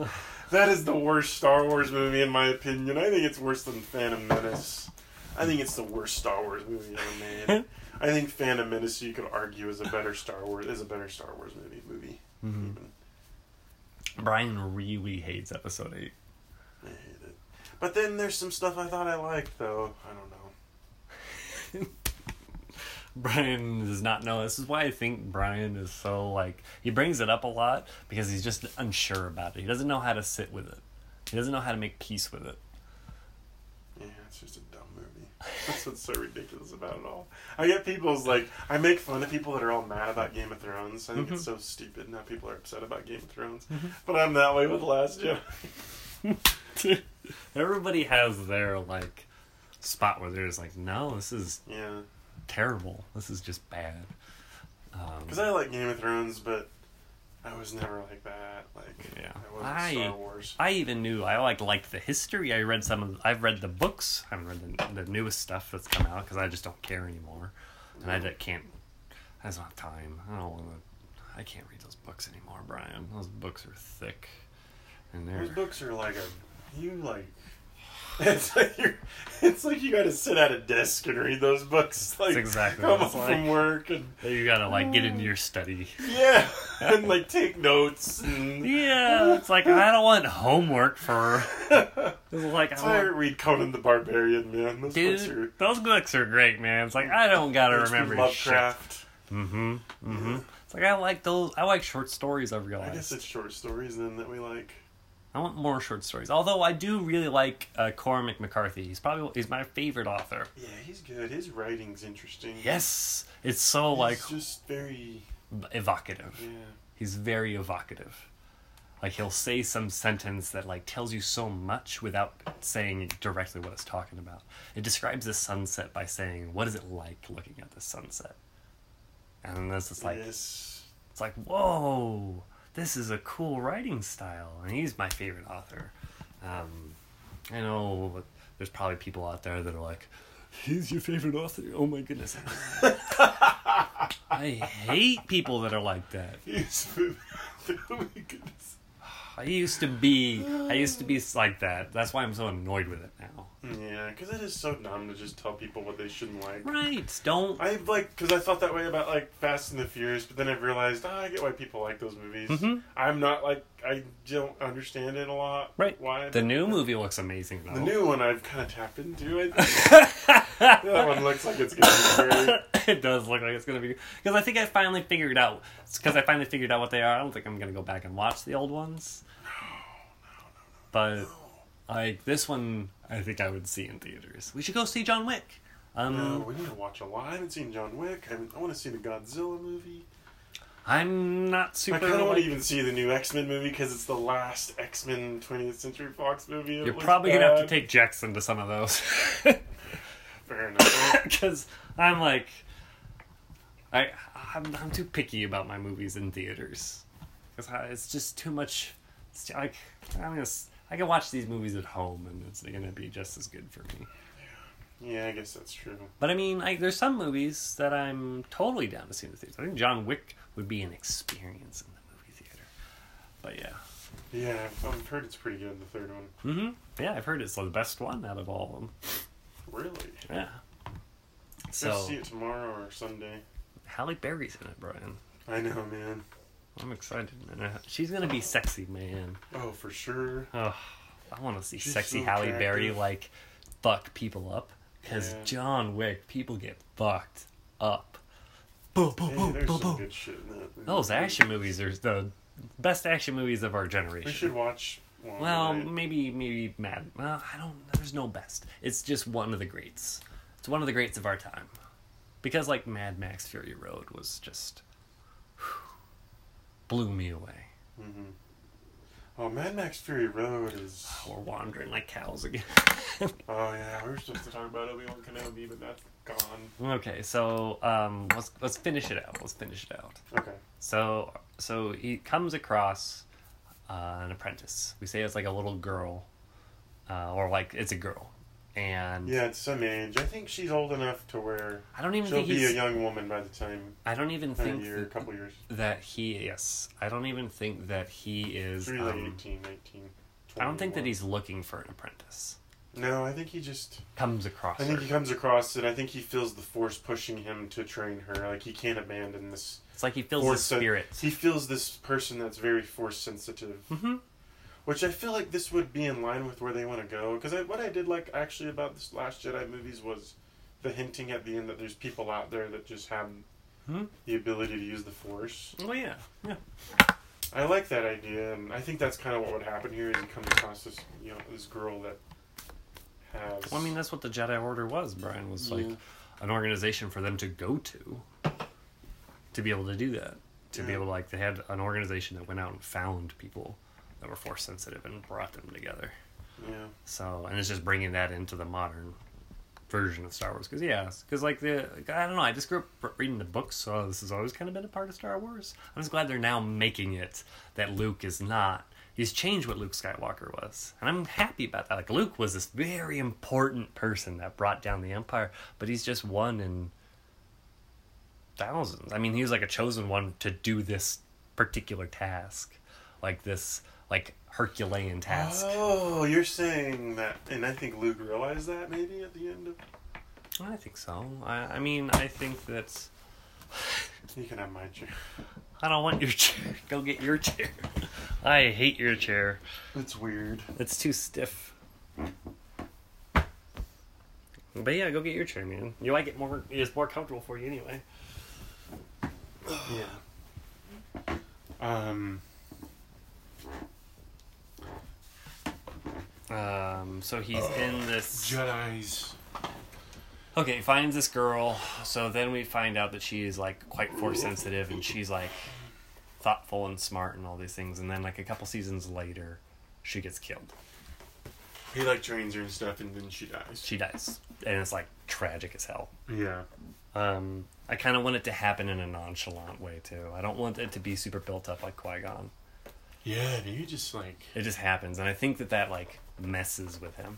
That is the worst Star Wars movie, in my opinion. I think it's worse than Phantom Menace. I think it's the worst Star Wars movie ever made. I think Phantom Menace, you could argue, is a better Star Wars is a better Star Wars movie. movie mm-hmm. even. Brian really hates Episode eight. I hate it. But then there's some stuff I thought I liked, though. I don't know. Brian does not know. This is why I think Brian is so, like... He brings it up a lot because he's just unsure about it. He doesn't know how to sit with it. He doesn't know how to make peace with it. Yeah, it's just a dumb movie. That's what's so ridiculous about it all. I get people's, like... I make fun of people that are all mad about Game of Thrones. I think mm-hmm. it's so stupid now people are upset about Game of Thrones. Mm-hmm. But I'm that way with The Last Jedi. Everybody has their, like, spot where they're just like, no, this is... Yeah. Terrible. This is just bad. Because um, I like Game of Thrones, but I was never like that. Like, yeah. I wasn't I, Star Wars. I even knew I like liked the history. I read some of. I've read the books. I haven't read the, the newest stuff that's come out because I just don't care anymore, and no. I just can't. I just don't have time. I don't want to. I can't read those books anymore, Brian. Those books are thick, and those books are like a you like. It's like you it's like you gotta sit at a desk and read those books. Like, that's exactly come home like. From work and you gotta like get into your study. Yeah. And like take notes and yeah. It's like I don't want homework for it's like it's I want... read Conan the Barbarian, man. Those Dude, books are those books are great, man. It's like I don't gotta remember Lovecraft. Shit. Mm-hmm. Mm-hmm. Yeah. It's like I like those I like short stories, I've realized. I guess it's short stories then that we like. I want more short stories. Although I do really like uh, Cormac McCarthy. He's probably he's my favorite author. Yeah, he's good. His writing's interesting. Yes, it's so he's like just very evocative. Yeah, he's very evocative. Like he'll say some sentence that like tells you so much without saying directly what it's talking about. It describes the sunset by saying, "What is it like looking at the sunset?" And this is like yes. It's like whoa. This is a cool writing style, and he's my favorite author. Um, I know there's probably people out there that are like, he's your favorite author? Oh my goodness. I hate people that are like that. Oh my goodness. I used to be, I used to be like that. That's why I'm so annoyed with it now. Yeah, because it is so dumb to just tell people what they shouldn't like. Right, don't... I like, because I thought that way about, like, Fast and the Furious, but then I realized, oh, I get why people like those movies. Mm-hmm. I'm not, like, I don't understand it a lot. Right. Why? The new movie looks amazing, though. The new one I've kind of tapped into, I think. That one looks like it's going to be great. It does look like it's going to be... Because I think I finally figured out... Because I finally figured out what they are. I don't think I'm going to go back and watch the old ones. No, no, no, no. But... Like, this one, I think I would see in theaters. We should go see John Wick. Um, no, we need to watch a lot. I haven't seen John Wick. I, I want to see the Godzilla movie. I'm not super... I kind of want to even see the new X-Men movie because it's the last X-Men twentieth Century Fox movie. You're probably going to have to take Jackson to some of those. Fair enough. Because I'm like... I, I'm, I'm too picky about my movies in theaters. Because it's just too much... It's like, I'm going to... I can watch these movies at home, and it's going to be just as good for me. Yeah, I guess that's true. But, I mean, I, there's some movies that I'm totally down to see in the theater. I think John Wick would be an experience in the movie theater. But, yeah. Yeah, I've heard it's pretty good, the third one. Mm-hmm. Yeah, I've heard it's the best one out of all of them. Really? Yeah. So, I'll see it tomorrow or Sunday. Halle Berry's in it, Brian. I know, man. I'm excited, man. She's gonna be sexy, man. Oh, for sure. Oh, I want to see she's sexy so Halle attractive. Berry like fuck people up, because yeah. John Wick people get fucked up. Boom, boom, hey, boom, there's boom, some boom. Good shit in that. Those action movies are the best action movies of our generation. We should watch. One well, night. maybe maybe Mad. Well, I don't. There's no best. It's just one of the greats. It's one of the greats of our time, because like Mad Max Fury Road was just. blew me away. Mm-hmm. Oh, Mad Max Fury Road is... Oh, we're wandering like cows again. Oh, yeah. We were supposed to talk about Obi-Wan Kenobi, but that's gone. Okay, so um, let's let's finish it out. Let's finish it out. Okay. So so he comes across uh, an apprentice. We say it's like a little girl, uh, or like it's a girl. And yeah, it's some age. I think she's old enough to where I don't even she'll think be he's, a young woman by the time. I don't even think a year, th- couple years. that he. Yes, I don't even think that he is. Really, um, eighteen, nineteen, I don't think that he's looking for an apprentice. No, I think he just comes across. I think her. he comes across, and I think he feels the force pushing him to train her. Like he can't abandon this. It's like he feels the spirit. That, he feels this person that's very force sensitive. Mm-hmm. Which I feel like this would be in line with where they want to go. Because I, what I did like actually about this Last Jedi movies was the hinting at the end that there's people out there that just have hmm? the ability to use the Force. Oh, yeah. Yeah. I like that idea. And I think that's kind of what would happen here is you come across this, you know, this girl that has... Well, I mean, that's what the Jedi Order was, Brian. Was like yeah. an organization for them to go to. To be able to do that. To yeah. be able to, like, they had an organization that went out and found people that were force sensitive and brought them together. Yeah. So, and it's just bringing that into the modern version of Star Wars. Because, yeah, because, like, the, like, I don't know, I just grew up reading the books, so this has always kind of been a part of Star Wars. I'm just glad they're now making it that Luke is not. He's changed what Luke Skywalker was. And I'm happy about that. Like, Luke was this very important person that brought down the Empire, but he's just one in thousands. I mean, he was, like, a chosen one to do this particular task. Like, this... like Herculean task. Oh, you're saying that, and I think Luke realized that maybe at the end of. I think so. I, I mean, I think that's. You can have my chair. I don't want your chair. Go get your chair. I hate your chair. It's weird. It's too stiff. But yeah, go get your chair, man. You like it more. It's more comfortable for you anyway. Yeah. Um. Um, so he's uh, in this... Jedis. Okay, finds this girl. So then we find out that she is, like, quite force-sensitive, and she's, like, thoughtful and smart and all these things. And then, like, a couple seasons later, she gets killed. He, like, trains her and stuff, and then she dies. She dies. And it's, like, tragic as hell. Yeah. Um, I kind of want it to happen in a nonchalant way, too. I don't want it to be super built up like Qui-Gon. Yeah, you just, like... It just happens, and I think that that, like... messes with him.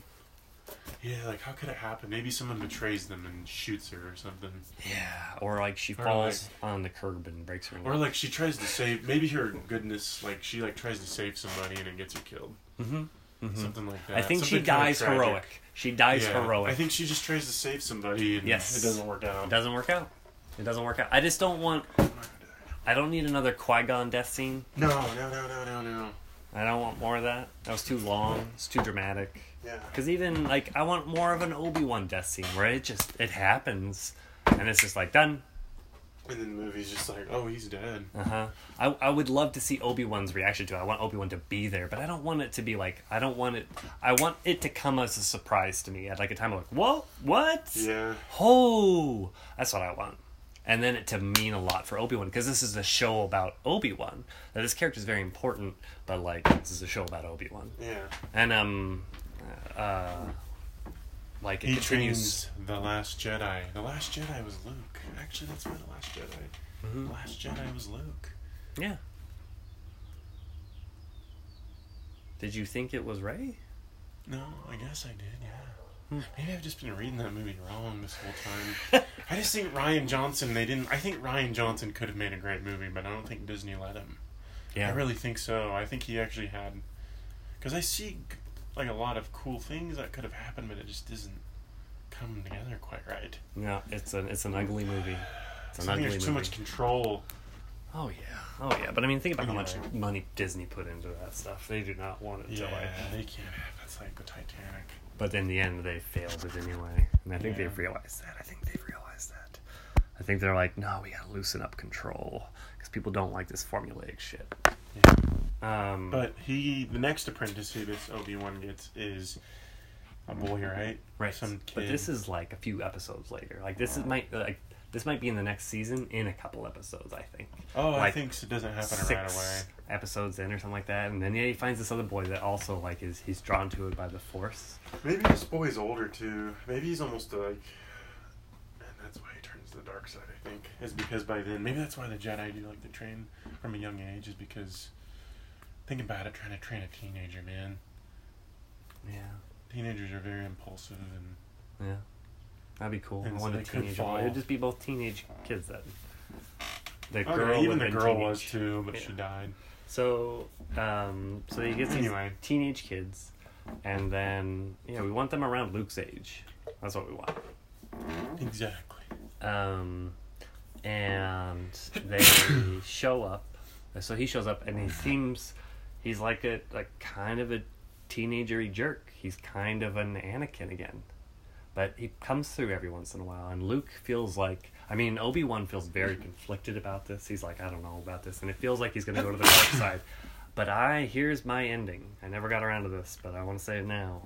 Yeah, like how could it happen? Maybe someone betrays them and shoots her or something. Yeah, or like she falls like, on the curb and breaks her neck. Or like she tries to save, maybe her goodness, like she like tries to save somebody and it gets her killed. Mm-hmm. Mm-hmm. Something like that. I think something she dies kind of heroic. She dies yeah, heroic. I think she just tries to save somebody and yes. it doesn't work out. It doesn't work out. It doesn't work out. I just don't want... I don't need another Qui-Gon death scene. No, no, no, no, no, no. I don't want more of that. That was too long. It's too dramatic. Yeah. Because even, like, I want more of an Obi-Wan death scene where it just, it happens. And it's just like, done. And then the movie's just like, oh, he's dead. Uh-huh. I, I would love to see Obi-Wan's reaction to it. I want Obi-Wan to be there. But I don't want it to be like, I don't want it, I want it to come as a surprise to me. At, like, a time I'm like, whoa, what? Yeah. Oh, that's what I want. And then it to mean a lot for Obi-Wan, because this is a show about Obi-Wan. Now, this character is very important, but, like, this is a show about Obi-Wan. Yeah. And, um, uh, like, it he continues... trains The Last Jedi. The Last Jedi was Luke. Actually, that's why The Last Jedi. Mm-hmm. The Last Jedi was Luke. Yeah. Did you think it was Rey? No, I guess I did, yeah. Maybe I've just been reading that movie wrong this whole time. I just think Rian Johnson, they didn't... I think Rian Johnson could have made a great movie, but I don't think Disney let him. Yeah. I really think so. I think he actually had... Because I see, like, a lot of cool things that could have happened, but it just doesn't come together quite right. Yeah, it's an, it's an ugly movie. It's an I think ugly there's too movie. much control. Oh, yeah. Oh, yeah. But, I mean, think about anyway. how much money Disney put into that stuff. They do not want it yeah, to, like... Yeah, they can't have... That's like the Titanic... But in the end, they failed it anyway. And I think yeah. they've realized that. I think they've realized that. I think they're like, no, we gotta loosen up control. Because people don't like this formulaic shit. Yeah. Um, but he, the next apprentice who this Obi-Wan gets is a boy, right? Right. Some kid. But this is like a few episodes later. Like, this is my, like, This might be in the next season in a couple episodes, I think. Oh, like I think it doesn't happen right away. Episodes in or something like that, and then yeah, he finds this other boy that also like is he's drawn to it by the Force. Maybe this boy's older too. Maybe he's almost like, and that's why he turns to the dark side. I think is because by then maybe that's why the Jedi do like to train from a young age is because, think about it, trying to train a teenager, man. Yeah. Teenagers are very impulsive and. Yeah. That'd be cool. And I so want a teenager boy. It'd just be both teenage kids then. The okay, girl even the girl teenage. Was too, but yeah. She died. So, um, so you get these anyway. Teenage kids, and then yeah, we want them around Luke's age. That's what we want. Exactly. Um, and they show up. So he shows up, and he seems he's like a like kind of a teenagery jerk. He's kind of an Anakin again. But he comes through every once in a while, and Luke feels like... I mean, Obi-Wan feels very conflicted about this. He's like, I don't know about this. And it feels like he's going to go to the dark side. But I... Here's my ending. I never got around to this, but I want to say it now.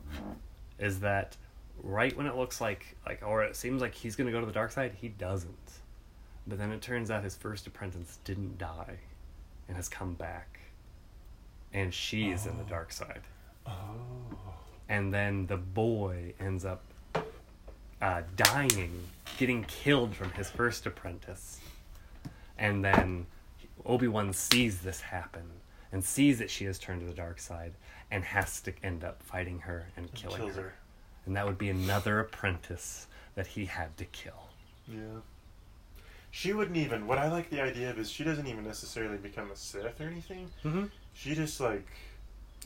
Is that right when it looks like... like, or it seems like he's going to go to the dark side, he doesn't. But then it turns out his first apprentice didn't die and has come back. And she is oh. in the dark side. Oh. And then the boy ends up Uh, dying, getting killed from his first apprentice. And then Obi-Wan sees this happen and sees that she has turned to the dark side and has to end up fighting her and killing her. her. And that would be another apprentice that he had to kill. Yeah. She wouldn't even... What I like the idea of is she doesn't even necessarily become a Sith or anything. Mm-hmm. She just, like...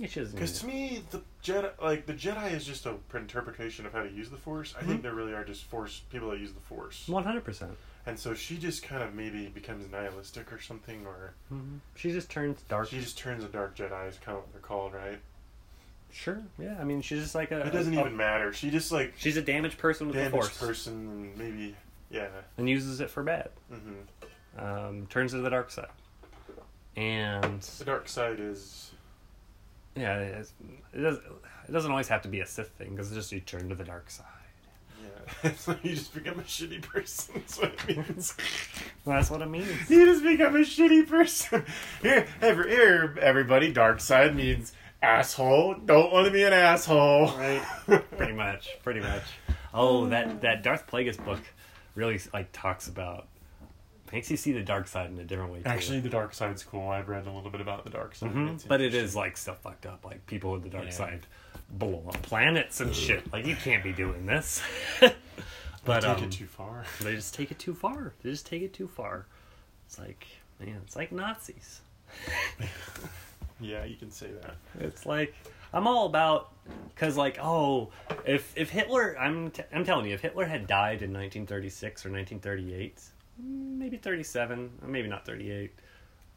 Because to me, the Jedi, like the Jedi, is just a interpretation of how to use the Force. I mm-hmm. think there really are just Force people that use the Force. One hundred percent. And so she just kind of maybe becomes nihilistic or something, or mm-hmm. she just turns dark. She just turns a dark Jedi is kind of what they're called, right? Sure. Yeah. I mean, she's just like a. It doesn't a, even a, matter. She just like she's a damaged person with damaged the Force. Damaged person, maybe. Yeah. And uses it for bad. Mm-hmm. Um, turns to the dark side. And the dark side is. Yeah, it, it doesn't. It doesn't always have to be a Sith thing because it's just you turn to the dark side. Yeah, so you just become a shitty person. That's what it means. Well, that's what it means. You just become a shitty person. Here, every, here, everybody. Dark side means asshole. Don't want to be an asshole. Right. Pretty much. Pretty much. Oh, that that Darth Plagueis book really like talks about. Makes you see the dark side in a different way. Too. Actually, the dark side's cool. I've read a little bit about the dark side. Mm-hmm. But it is like stuff fucked up. Like people with the dark yeah. side blow up planets and shit. Like you can't be doing this. But they take um, it too far. They just take it too far. They just take it too far. It's like man, it's like Nazis. Yeah, you can say that. It's like I'm all about because like oh if if Hitler I'm t- I'm telling you if Hitler had died in nineteen thirty-six or nineteen thirty-eight. Maybe thirty-seven, maybe not thirty-eight.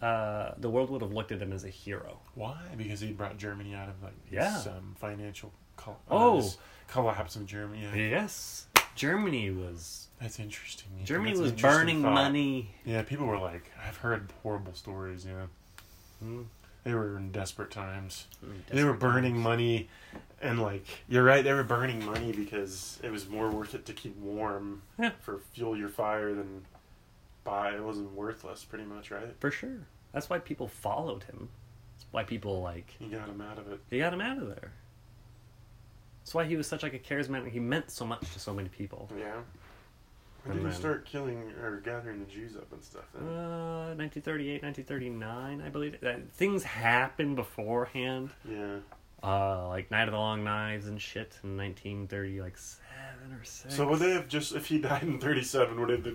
Uh, the world would have looked at him as a hero. Why? Because he brought Germany out of like yeah. this um, financial col- oh. uh, this collapse in Germany. Yes, Germany was. That's interesting. You Germany that's was interesting burning thought. Money. Yeah, people were like, I've heard horrible stories. Yeah, mm. They were in desperate times. Mm, desperate they were burning times. Money, and like you're right, they were burning money because it was more worth it to keep warm yeah. for fuel your fire than. By, it wasn't worthless, pretty much, right? For sure. That's why people followed him. That's why people, like... He got him out of it. He got him out of there. That's why he was such, like, a charismatic... He meant so much to so many people. Yeah. When did he start killing or gathering the Jews up and stuff then? Uh, nineteen thirty-eight, nineteen thirty-nine, I believe. Uh, things happened beforehand. Yeah. Uh, like, Night of the Long Knives and shit in nineteen thirty, like... Or six. So would they have just if he died in thirty-seven would, have,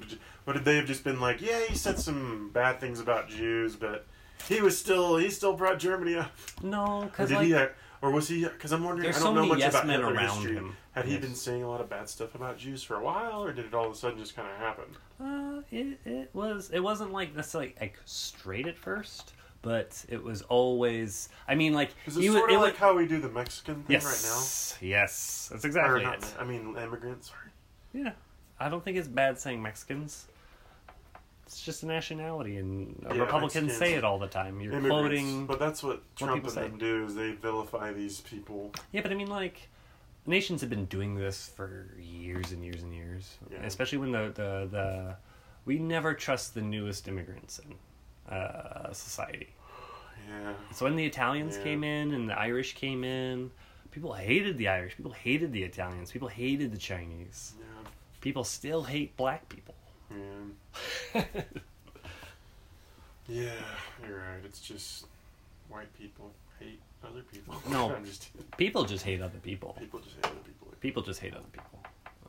would they have just been like yeah he said some bad things about Jews but he was still he still brought Germany up no because like he, or was he because I'm wondering I don't so know much yes about Hitler history him. Had yes. he been saying a lot of bad stuff about Jews for a while or did it all of a sudden just kind of happen uh it, it was it wasn't like necessarily like straight at first but it was always, I mean, like... Is it sort was, of it like was, how we do the Mexican thing yes, right now? Yes, that's exactly not, it. I mean, immigrants, sorry. Yeah, I don't think it's bad saying Mexicans. It's just a nationality, and yeah, Republicans Mexicans, say it all the time. You're quoting... But that's what Trump what and them do, is they vilify these people. Yeah, but I mean, like, nations have been doing this for years and years and years. Yeah. Especially when the the... the we never trust the newest immigrants in uh, society. Yeah. So when the Italians yeah. came in and the Irish came in, people hated the Irish. People hated the Italians. People hated the Chinese. Yeah. People still hate black people. Yeah. Yeah, you're right. It's just white people hate other people. No, I'm just people just hate other people. People just hate other people. People just hate other people.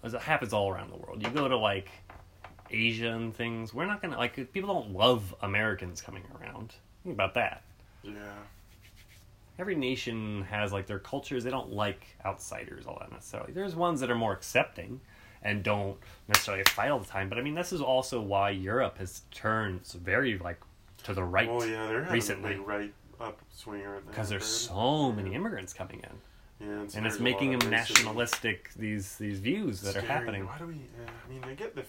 As it happens all around the world. You go to like Asia and things. We're not gonna like people don't love Americans coming around. Think about that. Yeah. Every nation has like their cultures. They don't like outsiders all that necessarily. There's ones that are more accepting and don't necessarily fight all the time. But I mean, this is also why Europe has turned very like to the right recently. Oh yeah, they're having a big right upswing, aren't they? Because there's so many immigrants coming in. Yeah, and, and it's making them nationalistic, these these views that scary. are happening. Why do we, uh, I mean, I get the...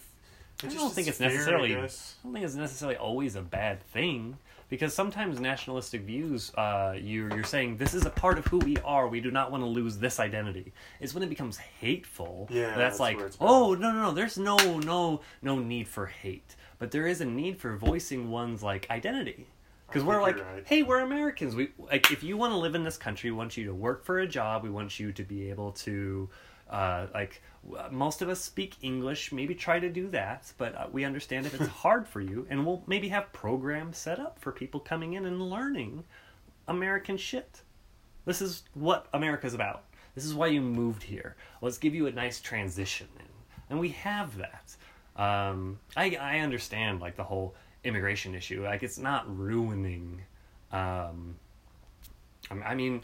I just don't think it's necessarily... I, I don't think it's necessarily always a bad thing, because sometimes nationalistic views, uh, you're, you're saying, this is a part of who we are, we do not want to lose this identity. It's when it becomes hateful, yeah, that's, that's like, oh, no, no, no, there's no, no, no need for hate. But there is a need for voicing one's, like, identity. Because we're like, right. hey, we're Americans. We like if you want to live in this country, we want you to work for a job. We want you to be able to, uh, like, most of us speak English. Maybe try to do that. But uh, we understand if it's hard for you. And we'll maybe have programs set up for people coming in and learning American shit. This is what America's about. This is why you moved here. Let's give you a nice transition in. And we have that. Um, I I understand, like, the whole... immigration issue, like it's not ruining um I mean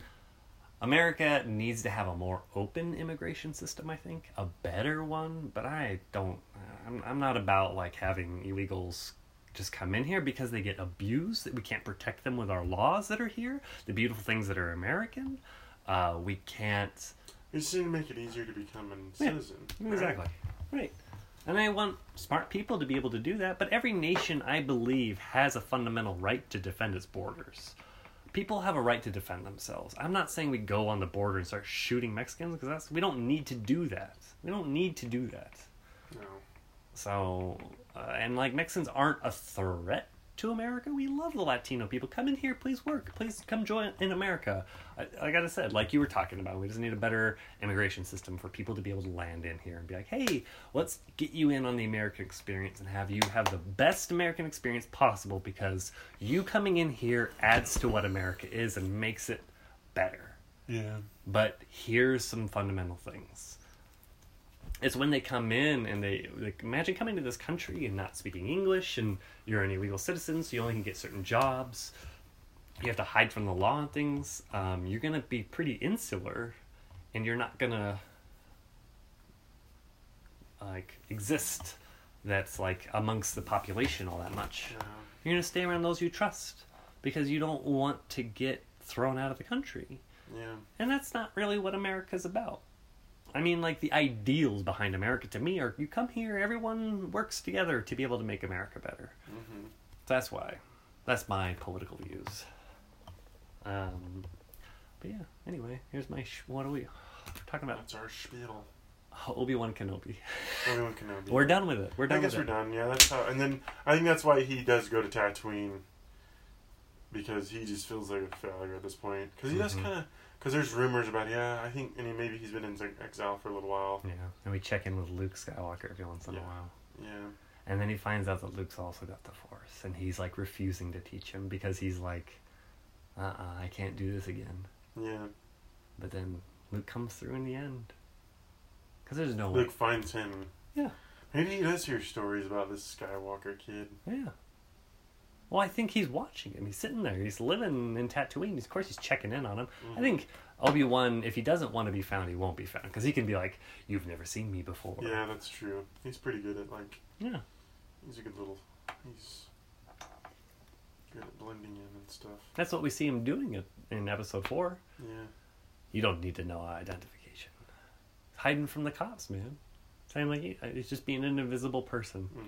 America needs to have a more open immigration system, I think a better one, but I don't I'm, I'm not about like having illegals just come in here because they get abused, that we can't protect them with our laws that are here, the beautiful things that are American. Uh we can't you just need to make it easier to become a yeah, citizen exactly right, right. And I want smart people to be able to do that, but every nation, I believe, has a fundamental right to defend its borders. People have a right to defend themselves. I'm not saying we go on the border and start shooting Mexicans, because that's we don't need to do that. We don't need to do that. No. So, uh, and like Mexicans aren't a threat to America. We love the Latino people. Come in here, please work. Please come join in America. I, like I said, like you were talking about, we just need a better immigration system for people to be able to land in here and be like, hey, let's get you in on the American experience and have you have the best American experience possible, because you coming in here adds to what America is and makes it better. Yeah. But here's some fundamental things. It's when they come in and they, like, imagine coming to this country and not speaking English and you're an illegal citizen, so you only can get certain jobs. You have to hide from the law and things. Um, you're going to be pretty insular and you're not going to, like, exist that's, like, amongst the population all that much. Yeah. You're going to stay around those you trust because you don't want to get thrown out of the country. Yeah. And that's not really what America's about. I mean, like, the ideals behind America, to me, are you come here, everyone works together to be able to make America better. Mm-hmm. That's why. That's my political views. Um, but, yeah, anyway, here's my... Sh- what are we talking about? That's our spiel. Oh, Obi-Wan Kenobi. Obi-Wan Kenobi. We're done with it. We're done with it. I guess we're done, yeah. That's how. And then, I think that's why he does go to Tatooine, because he just feels like a failure at this point. Because he mm-hmm. does kind of... Because there's rumors about, yeah, I think, and maybe he's been in exile for a little while. Yeah, and we check in with Luke Skywalker every once in yeah. a while. Yeah. And then he finds out that Luke's also got the Force, and he's, like, refusing to teach him because he's like, uh-uh, I can't do this again. Yeah. But then Luke comes through in the end. Because there's no Luke way. Luke finds him. Yeah. Maybe he does hear stories about this Skywalker kid. Yeah. Well, I think he's watching him. He's sitting there. He's living in Tatooine. Of course, he's checking in on him. Mm-hmm. I think Obi-Wan, if he doesn't want to be found, he won't be found. Because he can be like, you've never seen me before. Yeah, that's true. He's pretty good at, like... Yeah. He's a good little... He's good at blending in and stuff. That's what we see him doing in episode four. Yeah. You don't need to know identification. He's hiding from the cops, man. Saying, like, he's just being an invisible person. Yeah.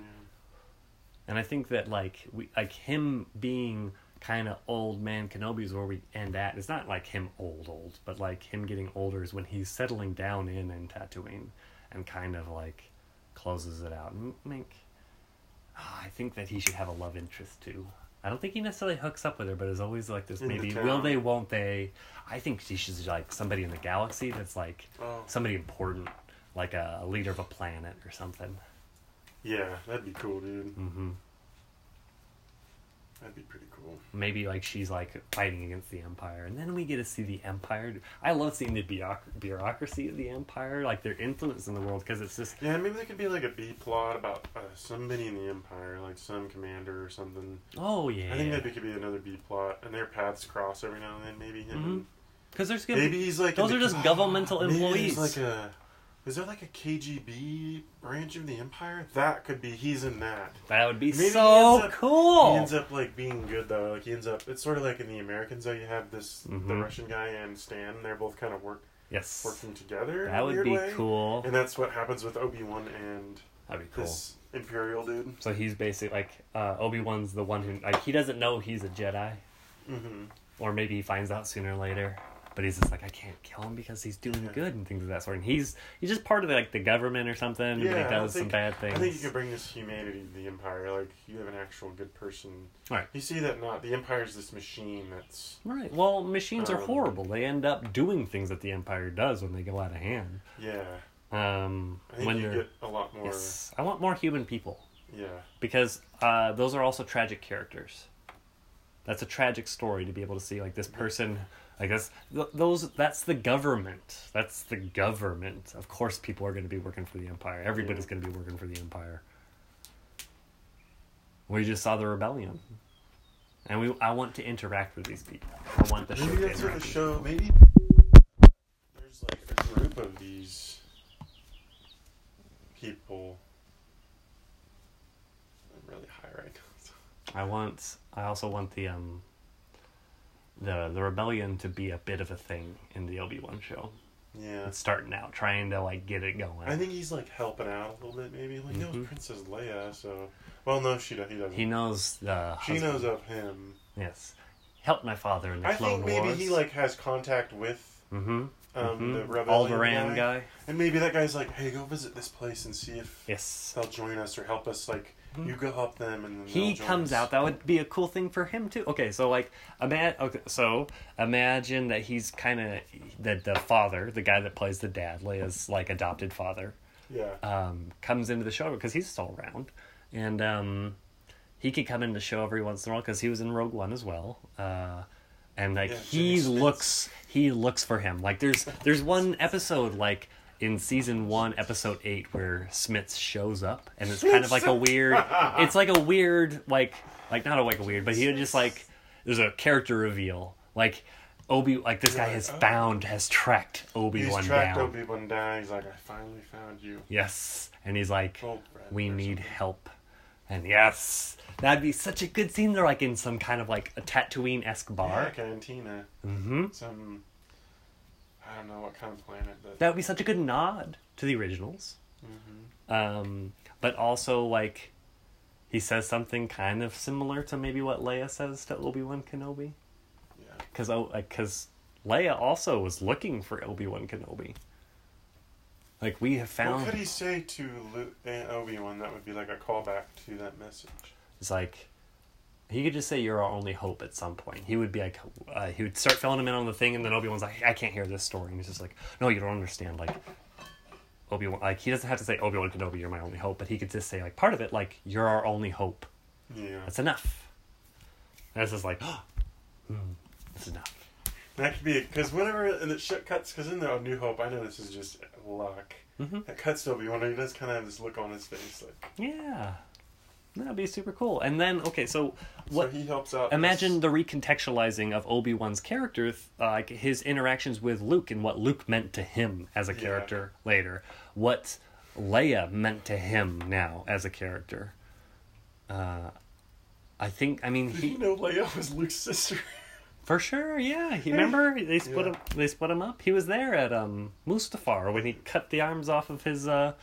And I think that, like, we like him being kind of old man Kenobi is where we end at. It's not like him old, old, but, like, him getting older is when he's settling down in, in Tatooine and kind of, like, closes it out. And, like, I think that he should have a love interest too. I don't think he necessarily hooks up with her, but it's always like this. In maybe the will they, won't they? I think she should like somebody in the galaxy that's like oh. somebody important, like a, a leader of a planet or something. Yeah, that'd be cool, dude. Mm-hmm. That'd be pretty cool. Maybe like she's like fighting against the Empire, and then we get to see the Empire. I love seeing the bureaucracy of the Empire, like their influence in the world, because it's just yeah. Maybe there could be like a B plot about uh, somebody in the Empire, like some commander or something. Oh yeah. I think that could be another B plot, and their paths cross every now and then. Maybe him. Because mm-hmm. there's gonna maybe he's like those are the, just governmental maybe employees. Like a. Is there like a K G B branch of the Empire? That could be, he's in that. That would be Maybe so he up, cool. He ends up like being good though. Like he ends up, it's sort of like in The Americans though, you have this, mm-hmm. the Russian guy and Stan, they're both kind of work, yes. working together. That in a would weird be way. Cool. And that's what happens with Obi-Wan and That'd be cool. this Imperial dude. So he's basically like, uh, Obi-Wan's the one who, like he doesn't know he's a Jedi. Mm-hmm. Or maybe he finds out sooner or later. But he's just like, I can't kill him because he's doing yeah. good and things of that sort. And he's he's just part of the, like the government or something. Yeah, but he does think, some bad things. I think you can bring this humanity to the Empire. Like you have an actual good person. Right. You see that not the Empire's this machine that's right. Well, machines um, are horrible. They end up doing things that the Empire does when they go out of hand. Yeah. Um. I think when you get a lot more. Yes, I want more human people. Yeah. Because uh, those are also tragic characters. That's a tragic story to be able to see like this person. I guess those that's the government. That's the government. Of course people are going to be working for the Empire. Everybody's yeah. going to be working for the Empire. We just saw the rebellion. And we I want to interact with these people. I want the maybe show that's to interact what the with show, maybe there's like a group of these people. I'm really high right now. I want I also want the um The the rebellion to be a bit of a thing in the Obi-Wan show. Yeah. It's starting out, trying to, like, get it going. I think he's, like, helping out a little bit, maybe. Like, mm-hmm. no, Princess Leia, so... Well, no, she he doesn't. He knows the... She husband. knows of him. Yes. Helped my father in the I Clone Wars. I think maybe Wars. he, like, has contact with mm-hmm. um mm-hmm. the rebellion Alderaan guy. guy. And maybe that guy's like, hey, go visit this place and see if yes. they'll join us or help us, like... You go help them, and then he comes us. out. That would be a cool thing for him too. Okay, so like, ima- okay, so imagine that he's kind of that the father, the guy that plays the dad, Leia's like adopted father. Yeah. Um, comes into the show because he's still around, and um, he could come into the show every once in a while because he was in Rogue One as well. Uh, and like yeah, he looks, he looks for him. Like there's there's one episode like. In season one, episode eight, where Smith shows up, and it's kind of like a weird, it's like a weird, like, like not a like a weird, but he just like, there's a character reveal, like Obi, like this You're guy like, has oh. found, has tracked Obi-Wan down. He's tracked down. Obi-Wan down. He's like, I finally found you. Yes, and he's like, oh, we need something. help, and yes, that'd be such a good scene. They're like in some kind of like a Tatooine-esque bar, yeah, cantina, mm-hmm, some. I don't know what kind of planet that... That would be such a good nod to the originals. Mm-hmm. Um, but also, like, he says something kind of similar to maybe what Leia says to Obi-Wan Kenobi. Yeah. Because oh, like, Leia also was looking for Obi-Wan Kenobi. Like, we have found... What could he say to Obi-Wan that would be like a callback to that message? It's like... He could just say, you're our only hope at some point. He would be like, uh, he would start filling him in on the thing, and then Obi-Wan's like, I can't hear this story. And he's just like, no, you don't understand. Like, Obi-Wan, like, he doesn't have to say, Obi-Wan Kenobi, you're my only hope, but he could just say, like, part of it, like, you're our only hope. Yeah. That's enough. And it's just like, oh, that's enough. That could be, because whenever, and it shit cuts, because in the New Hope, I know this is just luck. Mm-hmm. It cuts to Obi-Wan, and he does kind of have this look on his face, like, yeah. That'd be super cool. And then, okay, so what? So he helps out. Imagine this. The recontextualizing of Obi-Wan's character, like uh, his interactions with Luke and what Luke meant to him as a character yeah. later. What Leia meant to him now as a character. Uh, I think. I mean, did he, he know Leia was Luke's sister. For sure, yeah. He, remember they split yeah. him. They split him up. He was there at um, Mustafar when he cut the arms off of his uh,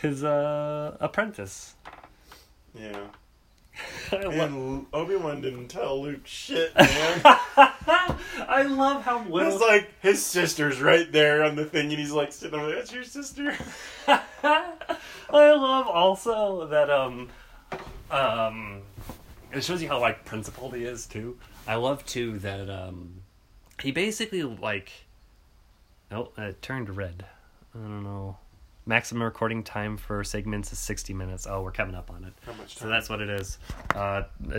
his uh, apprentice. Yeah. And Obi-Wan didn't tell Luke shit, man. I love how little... It's like, his sister's right there on the thing, and he's like, sitting there like, that's your sister? I love also that, um, Um, it shows you how, like, principled he is, too. I love, too, that, um, he basically, like, oh, it turned red. I don't know. Maximum recording time for segments is sixty minutes. Oh, we're coming up on it. How much time? So that's what it is. Uh,